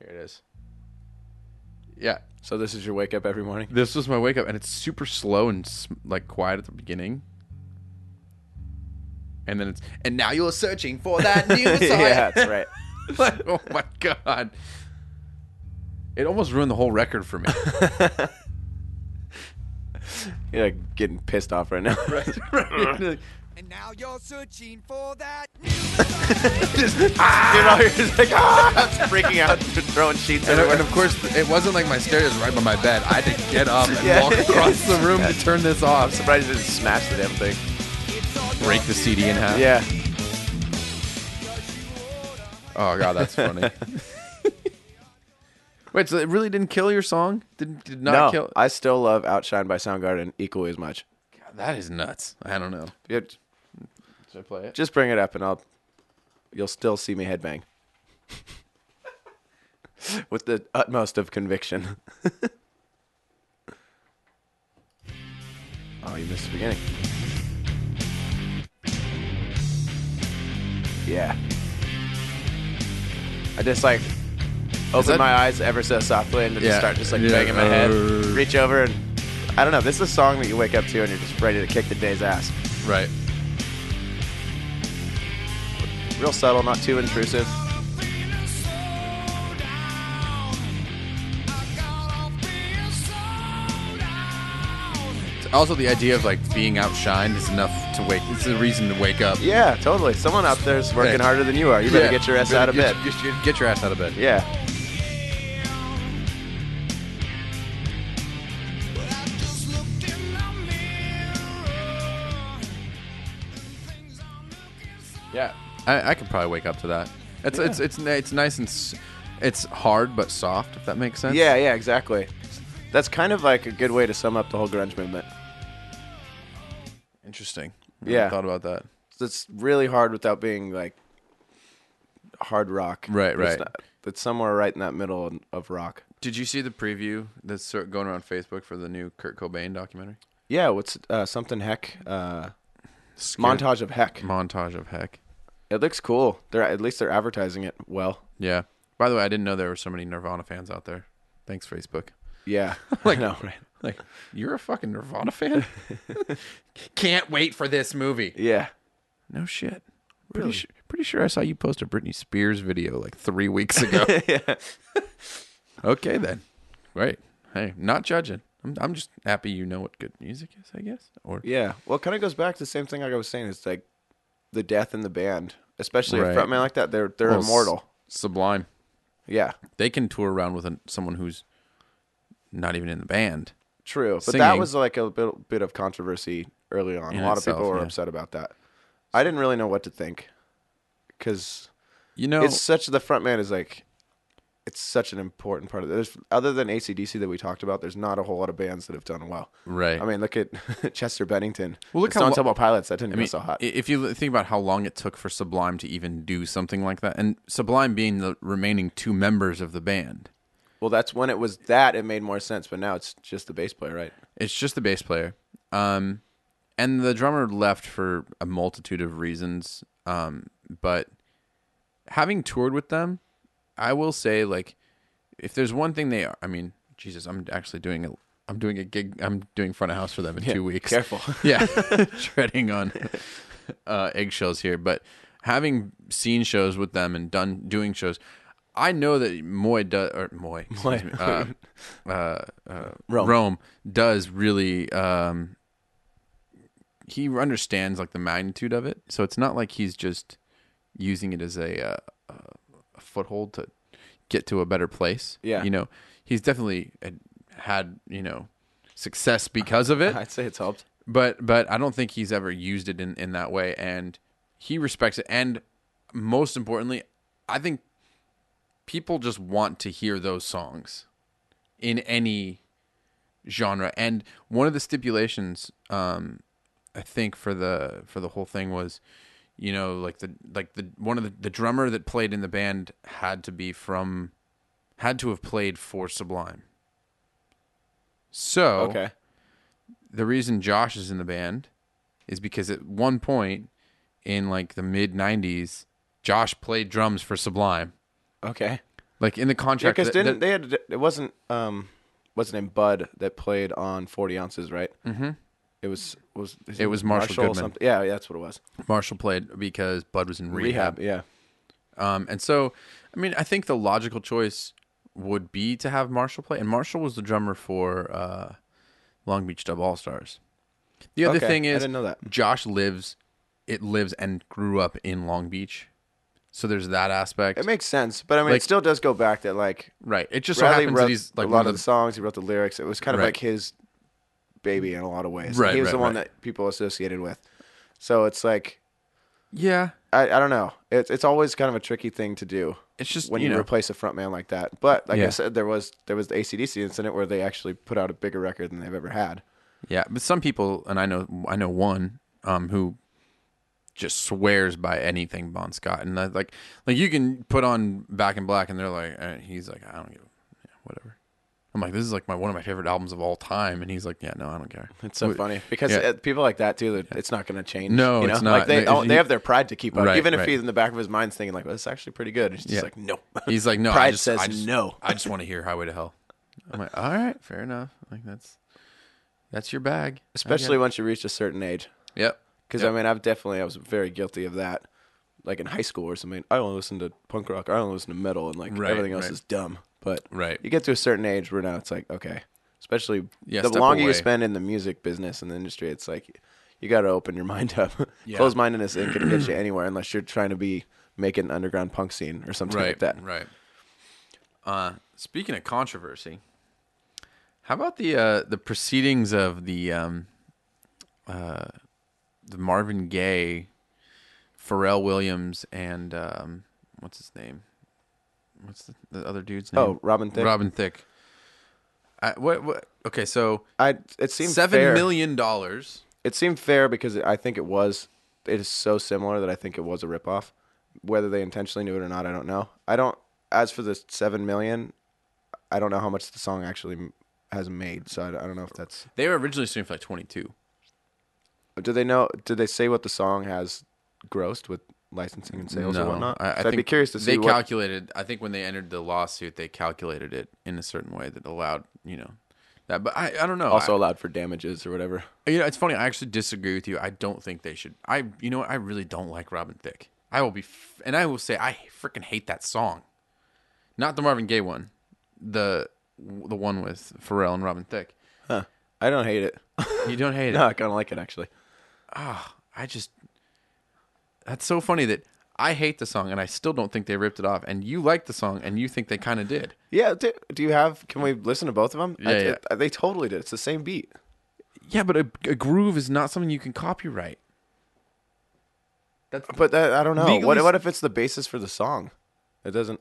Here it is. Yeah. So this is your wake up every morning? This was my wake up, and it's super slow and like quiet at the beginning. And then it's, and now you're searching for that new song. Yeah, that's right. Like, oh my God. It almost ruined the whole record for me. You're like getting pissed off right now. Right, right. And now you're searching for that new just, ah! You know, you're just like, ah! I'm freaking out, throwing sheets and, and of course, it wasn't like my stereo was right by my bed. I had to get up and yeah. walk across the room yeah. to turn this off. I'm surprised it didn't smash the damn thing. Break the C D in half. Yeah. Oh, God, that's funny. Wait, so it really didn't kill your song? Did, did not no, kill? I still love Outshine by Soundgarden equally as much. God, that is nuts. I don't know. It, Should I play it? Just bring it up and I'll... You'll still see me headbang. With the utmost of conviction. Oh, you missed the beginning. Yeah. I just like open that... my eyes ever so softly and then yeah. just start just like yeah. banging my head. Reach over and I don't know, this is a song that you wake up to and you're just ready to kick the day's ass. Right. Real subtle, not too intrusive. Also, the idea of like being outshined is enough to wake. It's a reason to wake up. Yeah, totally. Someone out there is working Thanks. harder than you are. You better yeah. get your ass better, out of get, bed. Get, get your ass out of bed. Yeah. Yeah, I, I could probably wake up to that. It's yeah. it's it's it's nice and it's hard but soft. If that makes sense. Yeah. Yeah. Exactly. That's kind of like a good way to sum up the whole grunge movement. Interesting. Yeah. I thought about that. It's really hard without being like hard rock. Right, right. It's, not, it's somewhere right in that middle of rock. Did you see the preview that's going around Facebook for the new Kurt Cobain documentary? Yeah, what's uh, something heck? Uh, montage of heck. Montage of heck. It looks cool. They're at least they're advertising it well. Yeah. By the way, I didn't know there were so many Nirvana fans out there. Thanks, Facebook. Yeah, like, I know, right? Like, you're a fucking Nirvana fan? Can't wait for this movie. Yeah. No shit. Really? Pretty, su- pretty sure I saw you post a Britney Spears video like three weeks ago. Yeah. Okay, then. Right. Hey, not judging. I'm, I'm just happy you know what good music is, I guess. Or Yeah. Well, it kind of goes back to the same thing like I was saying. It's like the death in the band, especially right. a frontman like that. They're, they're well, immortal. S- Sublime. Yeah. They can tour around with a, someone who's not even in the band. True. But singing. That was like a bit, bit of controversy early on. In a lot itself, of people were yeah. upset about that. I didn't really know what to think. Because, you know, it's such, the front man is like, it's such an important part of it. There's, other than A C D C that we talked about, there's not a whole lot of bands that have done well. Right. I mean, look at Chester Bennington. Well, look how Stone Temple Pilots, that didn't I mean, go so hot. If you think about how long it took for Sublime to even do something like that, and Sublime being the remaining two members of the band. Well, that's when it was that it made more sense, but now it's just the bass player, right? It's just the bass player. Um, and the drummer left for a multitude of reasons. Um, but having toured with them, I will say, like, if there's one thing they are, I mean, Jesus, I'm actually doing a, I'm doing a gig, I'm doing front of house for them in yeah, two weeks. Careful. Yeah. Treading on uh, eggshells here. But having seen shows with them and done doing shows, I know that Moy does, or Moy, Moy. Me, uh, uh, uh, Rome. Rome does really. Um, he understands like the magnitude of it, so it's not like he's just using it as a, uh, a foothold to get to a better place. Yeah, you know, he's definitely had you know success because of it. I'd say it's helped, but but I don't think he's ever used it in, in that way, and he respects it. And most importantly, I think. People just want to hear those songs in any genre. And one of the stipulations, um, I think, for the for the whole thing was, you know, like the like the one of the, the drummer that played in the band had to be from had to have played for Sublime. So okay. The reason Josh is in the band is because at one point in like the mid nineties, Josh played drums for Sublime. Okay, like in the contract, because yeah, didn't they had it wasn't um what's his name Bud that played on forty ounces, right? Mm-hmm. It was was it was Marshall, Marshall Goodman. Yeah, yeah, that's what it was. Marshall played because Bud was in rehab. Rehab, yeah. Um, and so I mean, I think the logical choice would be to have Marshall play, and Marshall was the drummer for uh, Long Beach Dub All Stars. The other okay, thing is, I didn't know that. Josh lives, it lives and grew up in Long Beach. So there's that aspect. It makes sense, but I mean, like, it still does go back that like right. It just so happens that he's like a lot of the songs. He wrote the lyrics. It was kind of right. like his baby in a lot of ways. Right, he was right, the one right. that people associated with. So it's like, yeah, I, I don't know. It's it's always kind of a tricky thing to do. It's just when you, you know. replace a front man like that. But like yeah. I said, there was there was the A C D C incident where they actually put out a bigger record than they've ever had. Yeah, but some people, and I know I know one um, who just swears by anything Bon Scott, and I, like like you can put on Back in Black, and they're like, and he's like, I don't give, yeah, whatever. I'm like, this is like my one of my favorite albums of all time, and he's like, yeah, no, I don't care. It's so we, funny because yeah. people like that too. It's not going to change. No, you know? It's not. Like they, oh, they have their pride to keep up, right, even if right. he's in the back of his mind's thinking like, well, this is actually pretty good. It's just yeah. like, no. He's like, no. Pride I just, says I just, no. I just want to hear Highway to Hell. I'm like, all right, fair enough. Like that's that's your bag, especially once you reach a certain age. Yep. Because yep. I mean, I've definitely I was very guilty of that. Like in high school or something, I only listen to punk rock. I only listen to metal, and like right, everything else right. is dumb. But right. you get to a certain age where now it's like, okay, especially yeah, the longer away. you spend in the music business and the industry, it's like you got to open your mind up. Yeah. Closed-mindedness ain't going to get you anywhere unless you're trying to be making an underground punk scene or something right, like that. Right. Uh, speaking of controversy, how about the uh, the proceedings of the um, uh, the Marvin Gaye, Pharrell Williams, and um, what's his name? What's the, the other dude's name? Oh, Robin Thicke. Robin Thicke. I, what? What? Okay, so I. It seemed seven fair. million dollars. It seemed fair because I think it was. It is so similar that I think it was a ripoff. Whether they intentionally knew it or not, I don't know. I don't. As for the seven million, I don't know how much the song actually has made. So I, I don't know if that's. They were originally suing for like twenty-two. Do they know? Did they say what the song has grossed with? Licensing and sales no, and whatnot. I, so I think I'd be curious to see. They what... calculated. I think when they entered the lawsuit, they calculated it in a certain way that allowed, you know, that. But I, I don't know. Also I, allowed for damages or whatever. You know, it's funny. I actually disagree with you. I don't think they should. I, you know, I really don't like Robin Thicke. I will be, f- and I will say, I freaking hate that song. Not the Marvin Gaye one, the the one with Pharrell and Robin Thicke. Huh. I don't hate it. You don't hate it. No, I kind of like it actually. Ah, oh, I just. That's so funny that I hate the song and I still don't think they ripped it off. And you like the song and you think they kind of did. Yeah. Do, do you have? Can we listen to both of them? Yeah, I, yeah. It, they totally did. It's the same beat. Yeah, but a, a groove is not something you can copyright. That's but that, I don't know. What, what if it's the basis for the song? It doesn't.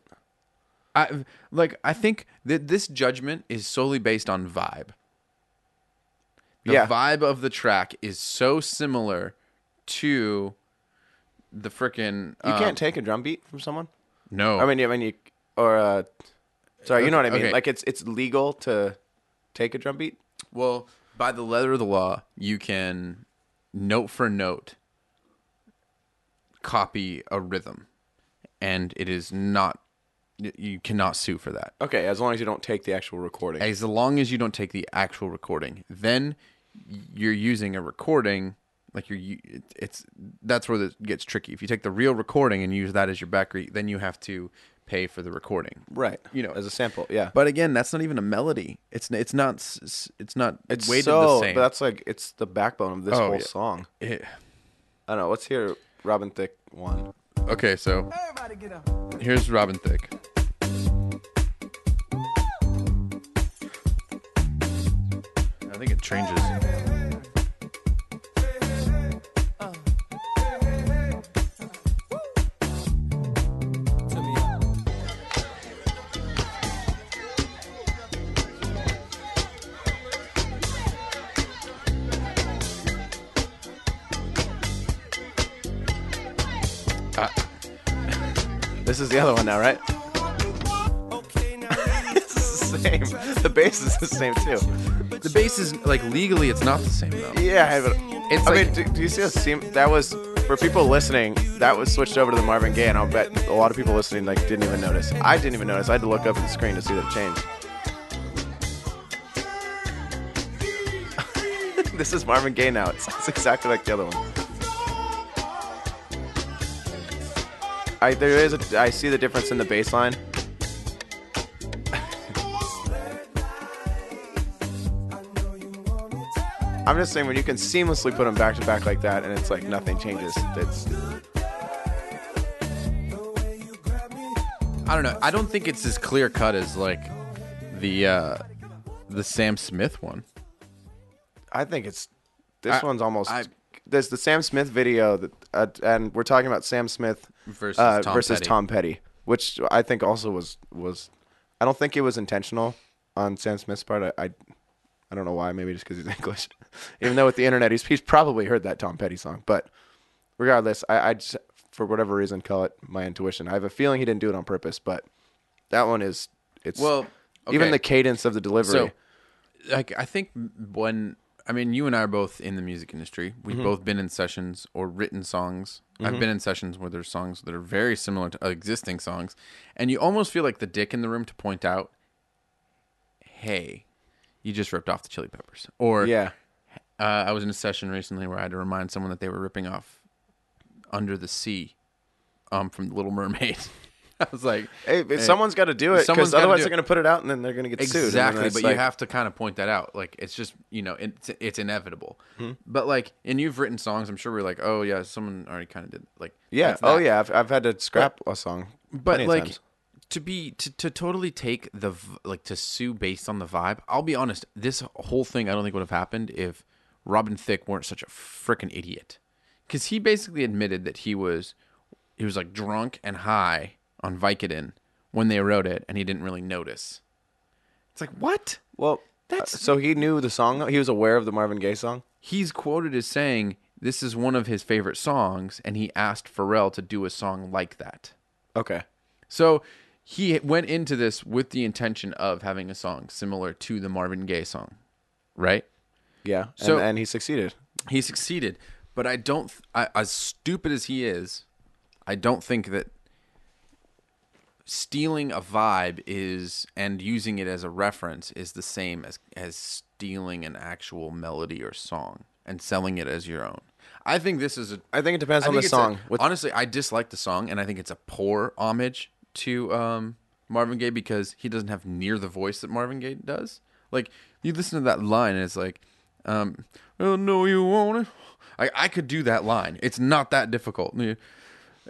I like. I think that this judgment is solely based on vibe. The yeah. vibe of the track is so similar to. The freaking you um, can't take a drum beat from someone. No, I mean, I mean, you or uh, sorry, you know what I mean. Okay. Like it's it's legal to take a drum beat. Well, by the letter of the law, you can note for note copy a rhythm, and it is not. You cannot sue for that. Okay, as long as you don't take the actual recording. As long as you don't take the actual recording, then you're using a recording. Like you're, it's that's where it gets tricky. If you take the real recording and use that as your background, then you have to pay for the recording, right? You know, as a sample, yeah. But again, that's not even a melody. It's it's not it's not it's weighted so, the same. But that's like it's the backbone of this oh, whole yeah. song. Yeah. I don't know. Let's hear Robin Thicke one. Okay, so everybody get up. Here's Robin Thicke. I think it changes. This is the other one now, right? It's the same. The bass is the same, too. The bass is, like, legally, it's not the same, though. Yeah, but it's I like, mean, do, do you see how seam- that was, for people listening, that was switched over to the Marvin Gaye, and I'll bet a lot of people listening, like, didn't even notice. I didn't even notice. I had to look up at the screen to see that change. This is Marvin Gaye now. It's, it's exactly like the other one. I, there is a, I see the difference in the bass line. I'm just saying when you can seamlessly put them back to back like that and it's like nothing changes. It's... I don't know. I don't think it's as clear cut as like the uh, the Sam Smith one. I think it's... This I, one's almost... I, there's the Sam Smith video that, uh, and we're talking about Sam Smith versus, uh, Tom, versus Petty. Tom Petty, which I think also was, was, I don't think it was intentional on Sam Smith's part. I, I, I don't know why. Maybe just because he's English. Even though with the internet, he's he's probably heard that Tom Petty song. But regardless, I, I just, for whatever reason, call it my intuition. I have a feeling he didn't do it on purpose, but that one is, it's, well, okay. Even the cadence of the delivery. So, like, I think when, I mean, you and I are both in the music industry. We've mm-hmm. both been in sessions or written songs. Mm-hmm. I've been in sessions where there's songs that are very similar to existing songs. And you almost feel like the dick in the room to point out, hey, you just ripped off the Chili Peppers. Or yeah. uh, I was in a session recently where I had to remind someone that they were ripping off Under the Sea um, from The Little Mermaid. I was like, hey, hey someone's got to do it, because otherwise they're going to put it out and then they're going to get exactly, sued. Exactly, but like, you have to kind of point that out. Like, it's just, you know, it's, it's inevitable. Hmm. But like, and you've written songs, I'm sure we're like, oh yeah, someone already kind of did. Like, yeah, oh yeah, I've, I've had to scrap but, a song. But like, times. to be, to, to totally take the, like to sue based on the vibe, I'll be honest, this whole thing I don't think would have happened if Robin Thicke weren't such a freaking idiot. Because he basically admitted that he was, he was like drunk and high on Vicodin when they wrote it, and he didn't really notice. It's like, what? Well, that's uh, so he knew the song. He was aware of the Marvin Gaye song. He's quoted as saying, "This is one of his favorite songs," and he asked Pharrell to do a song like that. Okay. So he went into this with the intention of having a song similar to the Marvin Gaye song, right? Yeah. So and, and he succeeded. He succeeded, but I don't. I, as stupid as he is, I don't think that stealing a vibe is and using it as a reference is the same as as stealing an actual melody or song and selling it as your own. I think this is a I think it depends I on the song. A, With- honestly, I dislike the song, and I think it's a poor homage to um, Marvin Gaye, because he doesn't have near the voice that Marvin Gaye does. Like, you listen to that line and it's like, um, oh no, you want it. I I could do that line. It's not that difficult.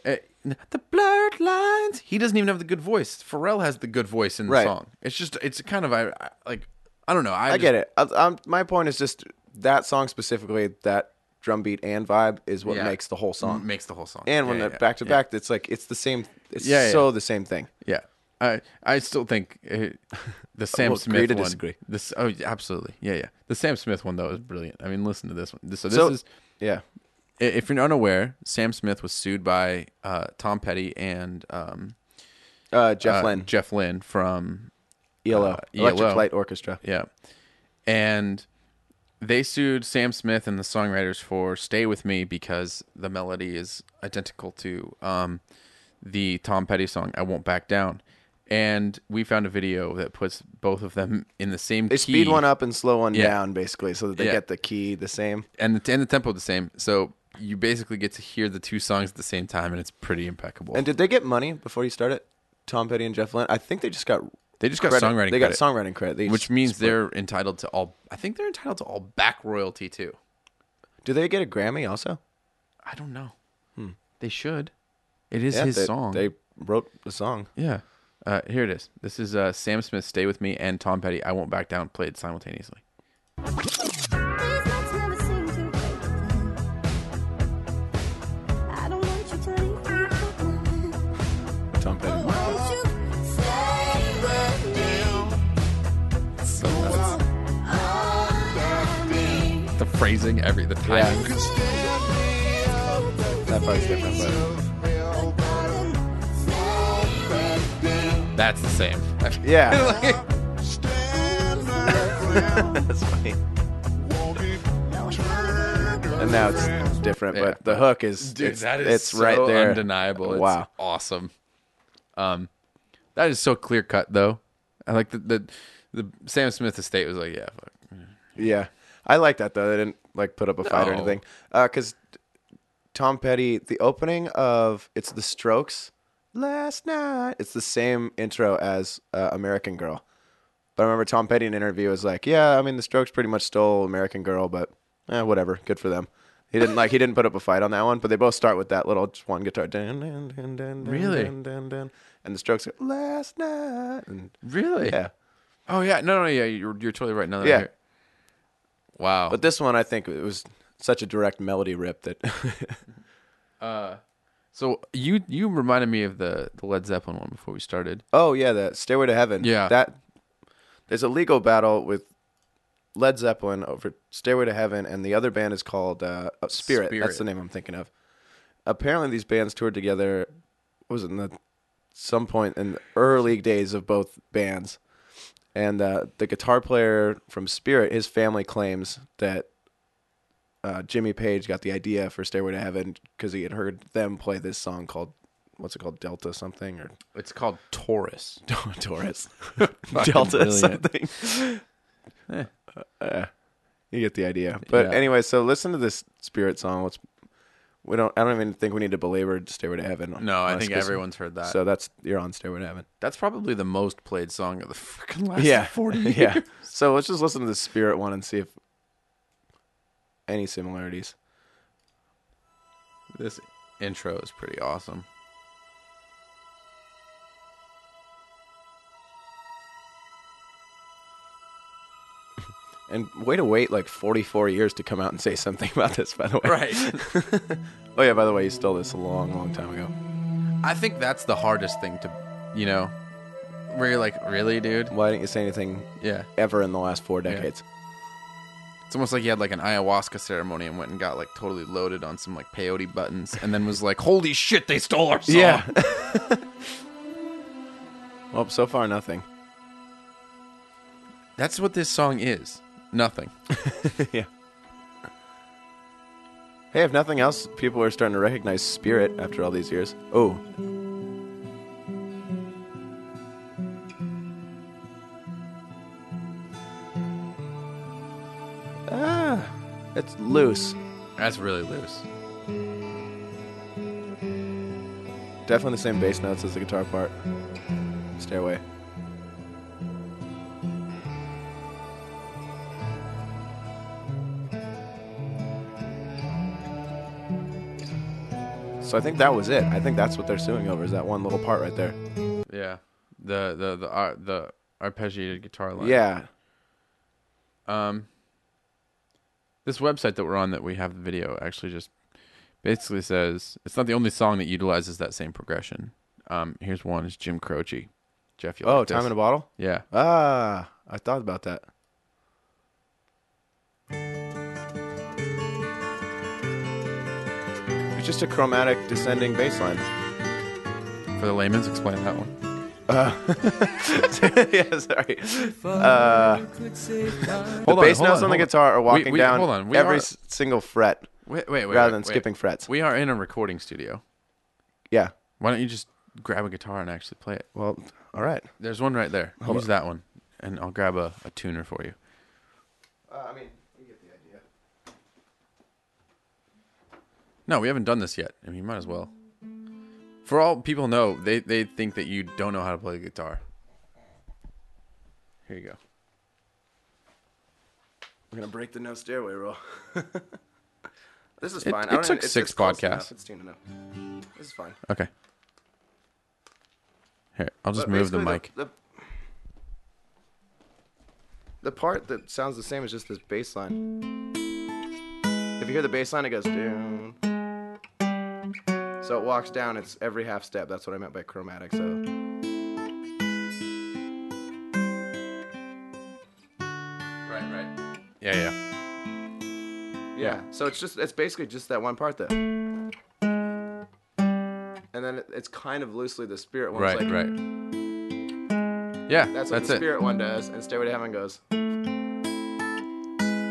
It, The blurred lines. He doesn't even have the good voice. Pharrell has the good voice in the right. song. It's just, it's kind of, I, I like, I don't know. I, I just... get it. I, I'm, my point is just that song specifically, that drum beat and vibe is what yeah. makes the whole song. Makes the whole song. And yeah, when yeah, they're back to yeah. back, it's like, it's the same, it's yeah, yeah, so yeah. the same thing. Yeah. I I still think it, the Sam well, Smith agree to one. Disagree. This, oh, absolutely. Yeah, yeah. The Sam Smith one, though, is brilliant. I mean, listen to this one. So this so, is, yeah. If you're unaware, Sam Smith was sued by uh, Tom Petty and um, uh, Jeff uh, Lynne. Jeff Lynne from E L O, uh, Electric Light Orchestra. Yeah, and they sued Sam Smith and the songwriters for "Stay With Me" because the melody is identical to um, the Tom Petty song "I Won't Back Down." And we found a video that puts both of them in the same they key. They speed one up and slow one yeah. down, basically, so that they yeah. get the key the same and the and the tempo the same. So you basically get to hear the two songs at the same time, and it's pretty impeccable. And did they get money before you started? Tom Petty and Jeff Lynne? I think they just got they just credit. got songwriting. They credit, got songwriting credit, they which means split. they're entitled to all. I think they're entitled to all back royalty too. Do they get a Grammy also? I don't know. Hmm. They should. It is yeah, his they, song. They wrote the song. Yeah. Uh, here it is. This is uh, Sam Smith, "Stay With Me," and Tom Petty, "I Won't Back Down," played simultaneously. Tom Petty. The phrasing, every the timing. Yeah. That part's different, but... That's the same. Yeah. Like, that's funny. And now it's different, yeah. but the hook is Dude, it's, that is it's so right there. Undeniable. Wow. It's awesome. Um that is so clear cut though. I like the the, the Sam Smith estate was like, yeah, fuck. Yeah. I like that though. They didn't like put up a no. fight or anything. Uh cuz Tom Petty, the opening of it's The Strokes "Last Night," it's the same intro as uh, American Girl. But I remember Tom Petty in an interview was like, yeah, I mean, The Strokes pretty much stole American Girl, but eh, whatever, good for them. He didn't like he didn't put up a fight on that one, but they both start with that little just one guitar. Dun, dun, dun, dun, really? Dun, dun, dun. And The Strokes go, "Last Night." And, really? Yeah. Oh, yeah. No, no, yeah, you're, you're totally right. Now that yeah. I hear it. Wow. But this one, I think it was such a direct melody rip that. uh, so you you reminded me of the, the Led Zeppelin one before we started. Oh yeah, the Stairway to Heaven. Yeah, that there's a legal battle with Led Zeppelin over Stairway to Heaven, and the other band is called uh, Spirit. Spirit. That's the name I'm thinking of. Apparently, these bands toured together. Was it in the some point in the early days of both bands? And uh, the guitar player from Spirit, his family claims that uh, Jimmy Page got the idea for Stairway to Heaven because he had heard them play this song called, what's it called, Delta something? Or it's called Taurus. Taurus. Delta brilliant. Something. Eh. Uh, you get the idea. But yeah. Anyway, so listen to this Spirit song. Let's, we don't. I don't even think we need to belabor Stairway to Heaven. No, I think everyone's heard that. So that's you're on Stairway to Heaven. That's probably the most played song of the freaking last yeah. forty years. Yeah. So let's just listen to the Spirit one and see if any similarities. This intro is pretty awesome. And way to wait like forty-four years to come out and say something about this, by the way. Right. Oh, yeah, by the way, you stole this a long, long time ago. I think that's the hardest thing to, you know, where you're like, really, dude? Why didn't you say anything yeah. ever in the last four decades? Yeah. It's almost like you had like an ayahuasca ceremony and went and got like totally loaded on some like peyote buttons and then was like, holy shit, they stole our song. Yeah. Well, so far, nothing. That's what this song is. Nothing. Yeah. Hey, if nothing else, people are starting to recognize Spirit after all these years. Oh. Ah. It's loose. That's really loose. Definitely the same bass notes as the guitar part. Stairway. So I think that was it. I think that's what they're suing over, is that one little part right there. Yeah. The the the uh, the arpeggiated guitar line. Yeah. Um this website that we're on that we have the video actually just basically says it's not the only song that utilizes that same progression. Um here's one, it's Jim Croce. Jeff, you oh, like this? Time in a Bottle? Yeah. Ah, I thought about that. Just a chromatic descending bass line. For the layman's, explain that one. Uh, yeah, sorry. Uh, the hold bass on, notes on, on the guitar are walking we, we, down hold on. We every are, single fret wait, wait, wait, rather wait, than skipping wait. frets. We are in a recording studio. Yeah. Why don't you just grab a guitar and actually play it? Well, all right. There's one right there. Hold Use on. that one, and I'll grab a, a tuner for you. Uh, I mean... No, we haven't done this yet. I mean, you might as well. For all people know, they, they think that you don't know how to play the guitar. Here you go. We're going to break the no stairway rule. This is it, fine. It I don't took even, six it's podcasts. It's tuned enough. This is fine. Okay. Here, I'll just but move the mic. The, the, the part that sounds the same is just this bass line. If you hear the bass line, it goes down. So it walks down, it's every half step. That's what I meant by chromatic, so. Right, right. Yeah, yeah. Yeah, yeah. So it's just, it's basically just that one part, though. And then it, it's kind of loosely the Spirit one. Right, like, right. Yeah, that's what that's the Spirit it. one does, and Stairway to Heaven goes.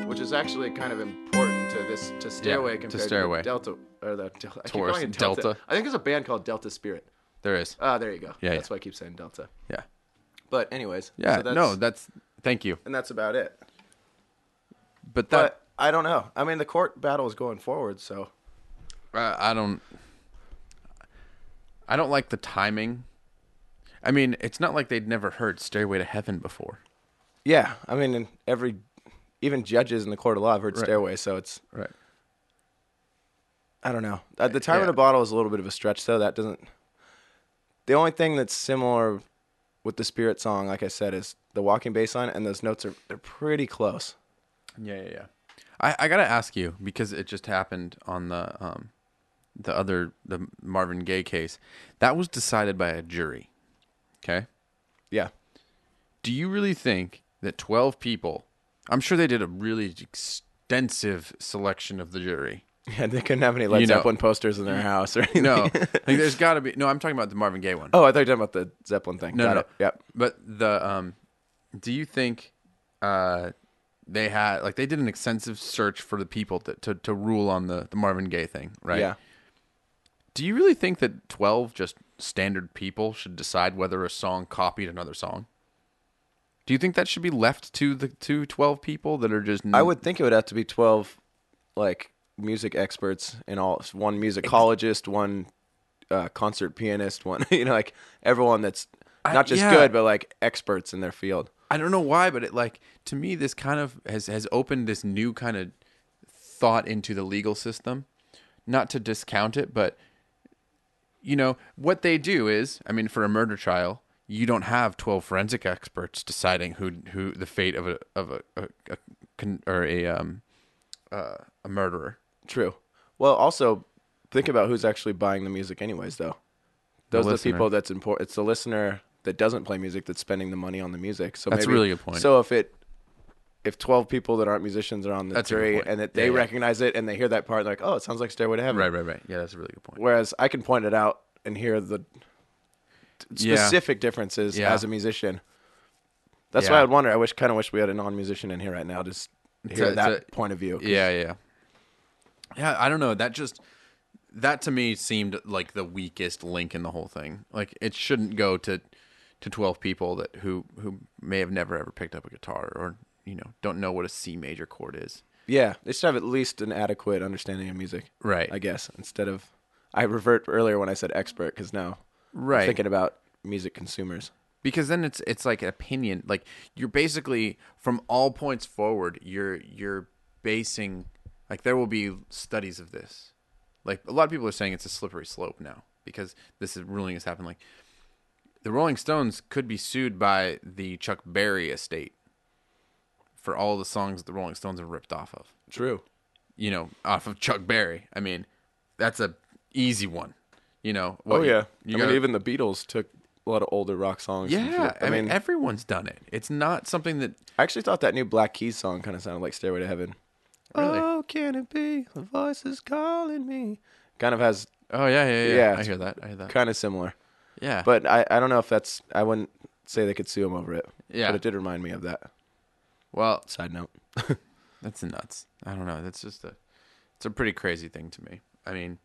Which is actually kind of important to this, to Stairway yeah, compared to, Stairway. to Delta, or the Del- I Taurus, keep Delta. Delta. I think there's a band called Delta Spirit. There is. Ah, uh, there you go. Yeah, that's yeah. why I keep saying Delta. Yeah. But anyways. Yeah. So that's, no, that's thank you. And that's about it. But that but I don't know. I mean, the court battle is going forward, so. Uh, I don't. I don't like the timing. I mean, it's not like they'd never heard Stairway to Heaven before. Yeah, I mean, in every. Even judges in the court of law have heard right. Stairway, so it's... Right. I don't know. At the time yeah. of the bottle is a little bit of a stretch, though. That doesn't... The only thing that's similar with the Spirit song, like I said, is the walking bass line, and those notes are they're pretty close. Yeah, yeah, yeah. I, I gotta ask you, because it just happened on the um, the other the Marvin Gaye case. That was decided by a jury. Okay. Yeah. Do you really think that twelve people? I'm sure they did a really extensive selection of the jury. Yeah, they couldn't have any Led Zeppelin posters in their house or anything. No, like, there's got to be. No, I'm talking about the Marvin Gaye one. Oh, I thought you were talking about the Zeppelin thing. No, got no, it. Yeah. But the, um, do you think uh, they had like they did an extensive search for the people to to, to rule on the, the Marvin Gaye thing, right? Yeah. Do you really think that twelve just standard people should decide whether a song copied another song? Do you think that should be left to the to twelve people that are just? No- I would think it would have to be twelve, like. Music experts and all, one musicologist, one uh, concert pianist, one, you know, like everyone that's not just I, yeah. good, but like experts in their field. I don't know why, but it like, to me, this kind of has, has opened this new kind of thought into the legal system, not to discount it, but you know, what they do is, I mean, for a murder trial, you don't have twelve forensic experts deciding who, who the fate of a, of a, a, a con, or a, um, uh, a murderer. True. Well, also think about who's actually buying the music, anyways. Though, those the are the people that's important. It's the listener that doesn't play music that's spending the money on the music. So that's maybe, really a point. So if it, if twelve people that aren't musicians are on the that's jury and that they yeah, yeah. recognize it and they hear that part, they're like, oh, it sounds like Stairway to Heaven. Right, right, right. Yeah, that's a really good point. Whereas I can point it out and hear the t- specific yeah. differences yeah. as a musician. That's yeah. why I would wonder. I wish, kind of wish we had a non-musician in here right now, just to hear a, that a, point of view. Yeah, yeah. Yeah, I don't know. That just, that to me seemed like the weakest link in the whole thing. Like, it shouldn't go to, to twelve people that who, who may have never ever picked up a guitar or, you know, don't know what a C major chord is. Yeah, they should have at least an adequate understanding of music. Right. I guess, instead of, I revert earlier when I said expert, because now right. I'm thinking about music consumers. Because then it's it's like an opinion. Like, you're basically, from all points forward, you're you're basing... Like, there will be studies of this. Like, a lot of people are saying it's a slippery slope now because this ruling has happened. Like, the Rolling Stones could be sued by the Chuck Berry estate for all the songs the Rolling Stones are ripped off of. True. You know, off of Chuck Berry. I mean, that's a easy one. You know. What, oh, yeah. You, you I gotta, mean, even the Beatles took a lot of older rock songs. Yeah. I, I mean, mean, everyone's done it. It's not something that... I actually thought that new Black Keys song kind of sounded like Stairway to Heaven. Really? Oh, can it be? The voice is calling me. Kind of has... Oh, yeah, yeah, yeah. yeah I hear that. I hear that. Kind of similar. Yeah. But I, I don't know if that's... I wouldn't say they could sue him over it. Yeah. But it did remind me of that. Well... Side note. That's nuts. I don't know. That's just a... It's a pretty crazy thing to me. I mean,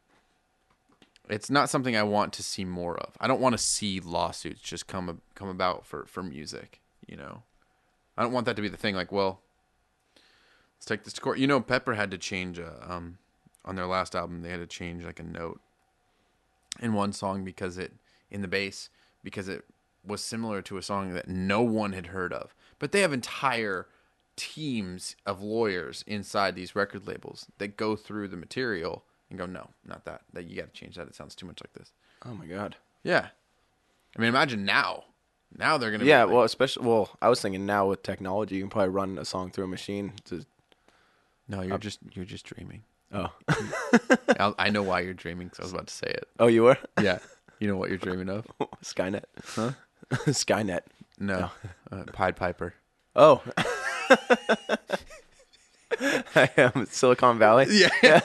it's not something I want to see more of. I don't want to see lawsuits just come come about for, for music, you know? I don't want that to be the thing. Like, well... Let's take this to court. You know, Pepper had to change, a, um, on their last album, they had to change like a note in one song because it, in the bass, because it was similar to a song that no one had heard of. But they have entire teams of lawyers inside these record labels that go through the material and go, no, not that. That you got to change that. It sounds too much like this. Oh my God. Yeah. I mean, imagine now. Now they're going to yeah, be. Yeah, well, especially, well, I was thinking now with technology, you can probably run a song through a machine to. No, you're I'll, just you're just dreaming. Oh, I, I know why you're dreaming. Because I was about to say it. Oh, you were? Yeah. You know what you're dreaming of? Skynet. Huh? Skynet. No. no. Uh, Pied Piper. Oh. I am Silicon Valley. Yeah. yeah.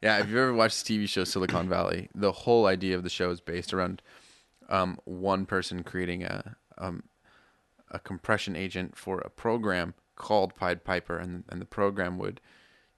Yeah. If you ever watched the T V show Silicon Valley, the whole idea of the show is based around um, one person creating a um, a compression agent for a program called Pied Piper, and and the program would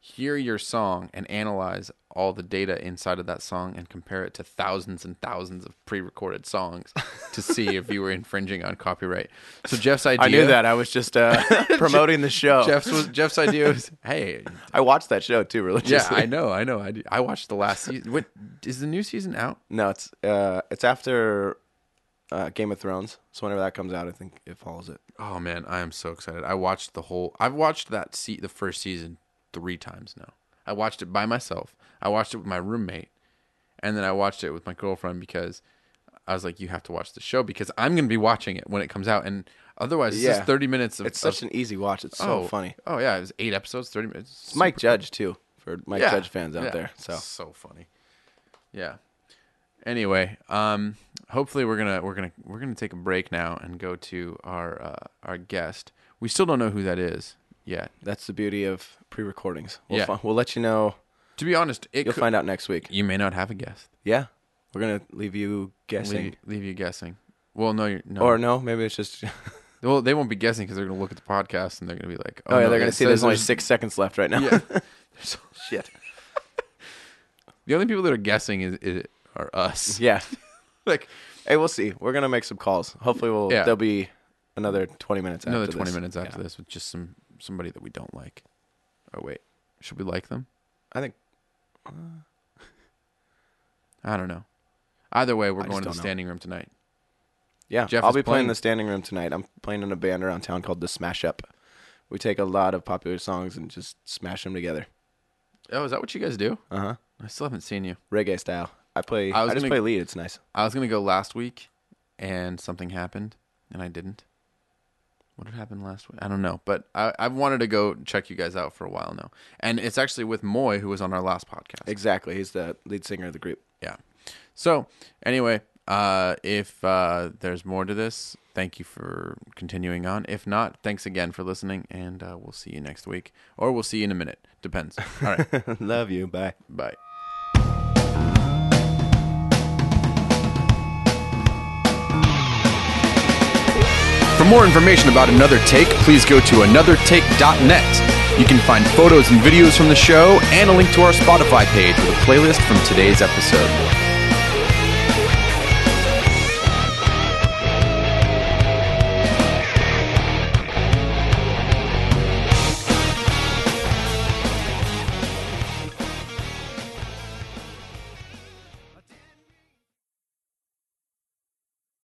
hear your song and analyze all the data inside of that song and compare it to thousands and thousands of pre-recorded songs to see if you were infringing on copyright. So Jeff's idea... I knew that. I was just uh, promoting the show. Jeff's was, Jeff's idea was, hey... I watched that show, too, religiously. Yeah, I know, I know. I, I watched the last season. Wait, is the new season out? No, it's uh, it's after uh, Game of Thrones. So whenever that comes out, I think it follows it. Oh, man, I am so excited. I watched the whole... I've watched that se- the first season three times now. I watched it by myself. I watched it with my roommate, and then I watched it with my girlfriend because I was like, "You have to watch the show because I'm going to be watching it when it comes out." And Otherwise, yeah. It's just thirty minutes of... It's such of, an easy watch. It's so oh, funny. Oh, yeah. It was eight episodes, thirty minutes. Mike Judge, too, for Mike yeah, Judge fans out yeah. there. So it's so funny. Yeah. Anyway, um, hopefully we're gonna we're gonna we're gonna take a break now and go to our uh, our guest. We still don't know who that is yet. That's the beauty of pre-recordings. We'll yeah. fi- we'll let you know. To be honest, it you'll could, find out next week. You may not have a guest. Yeah, we're gonna leave you guessing. Leave, leave you guessing. Well, no, you're, no, or no, maybe it's just. Well, they won't be guessing because they're gonna look at the podcast and they're gonna be like, "Oh, oh yeah, no, they're gonna see." There's only six seconds left right now. Yeah. So, shit. The only people that are guessing is. is Or us. Yeah. Like, hey, we'll see. We're going to make some calls. Hopefully, we'll yeah. there'll be another twenty minutes after another twenty this. minutes after yeah. this with just some somebody that we don't like. Oh, wait. Should we like them? I think... Uh, I don't know. Either way, we're I going to the standing know. room tonight. Yeah. Jeff I'll be playing... playing the standing room tonight. I'm playing in a band around town called The Smash Up. We take a lot of popular songs and just smash them together. Oh, is that what you guys do? Uh-huh. I still haven't seen you. Reggae style. I play. I, was I just gonna, play lead. It's nice. I was gonna go last week, and something happened, and I didn't. What had happened last week? I don't know, but I, I've wanted to go check you guys out for a while now, and it's actually with Moy, who was on our last podcast. Exactly, he's the lead singer of the group. Yeah. So anyway, uh, if uh, there's more to this, thank you for continuing on. If not, thanks again for listening, and uh, we'll see you next week, or we'll see you in a minute. Depends. All right. Love you. Bye. Bye. For more information about Another Take, please go to another take dot net. You can find photos and videos from the show and a link to our Spotify page with a playlist from today's episode.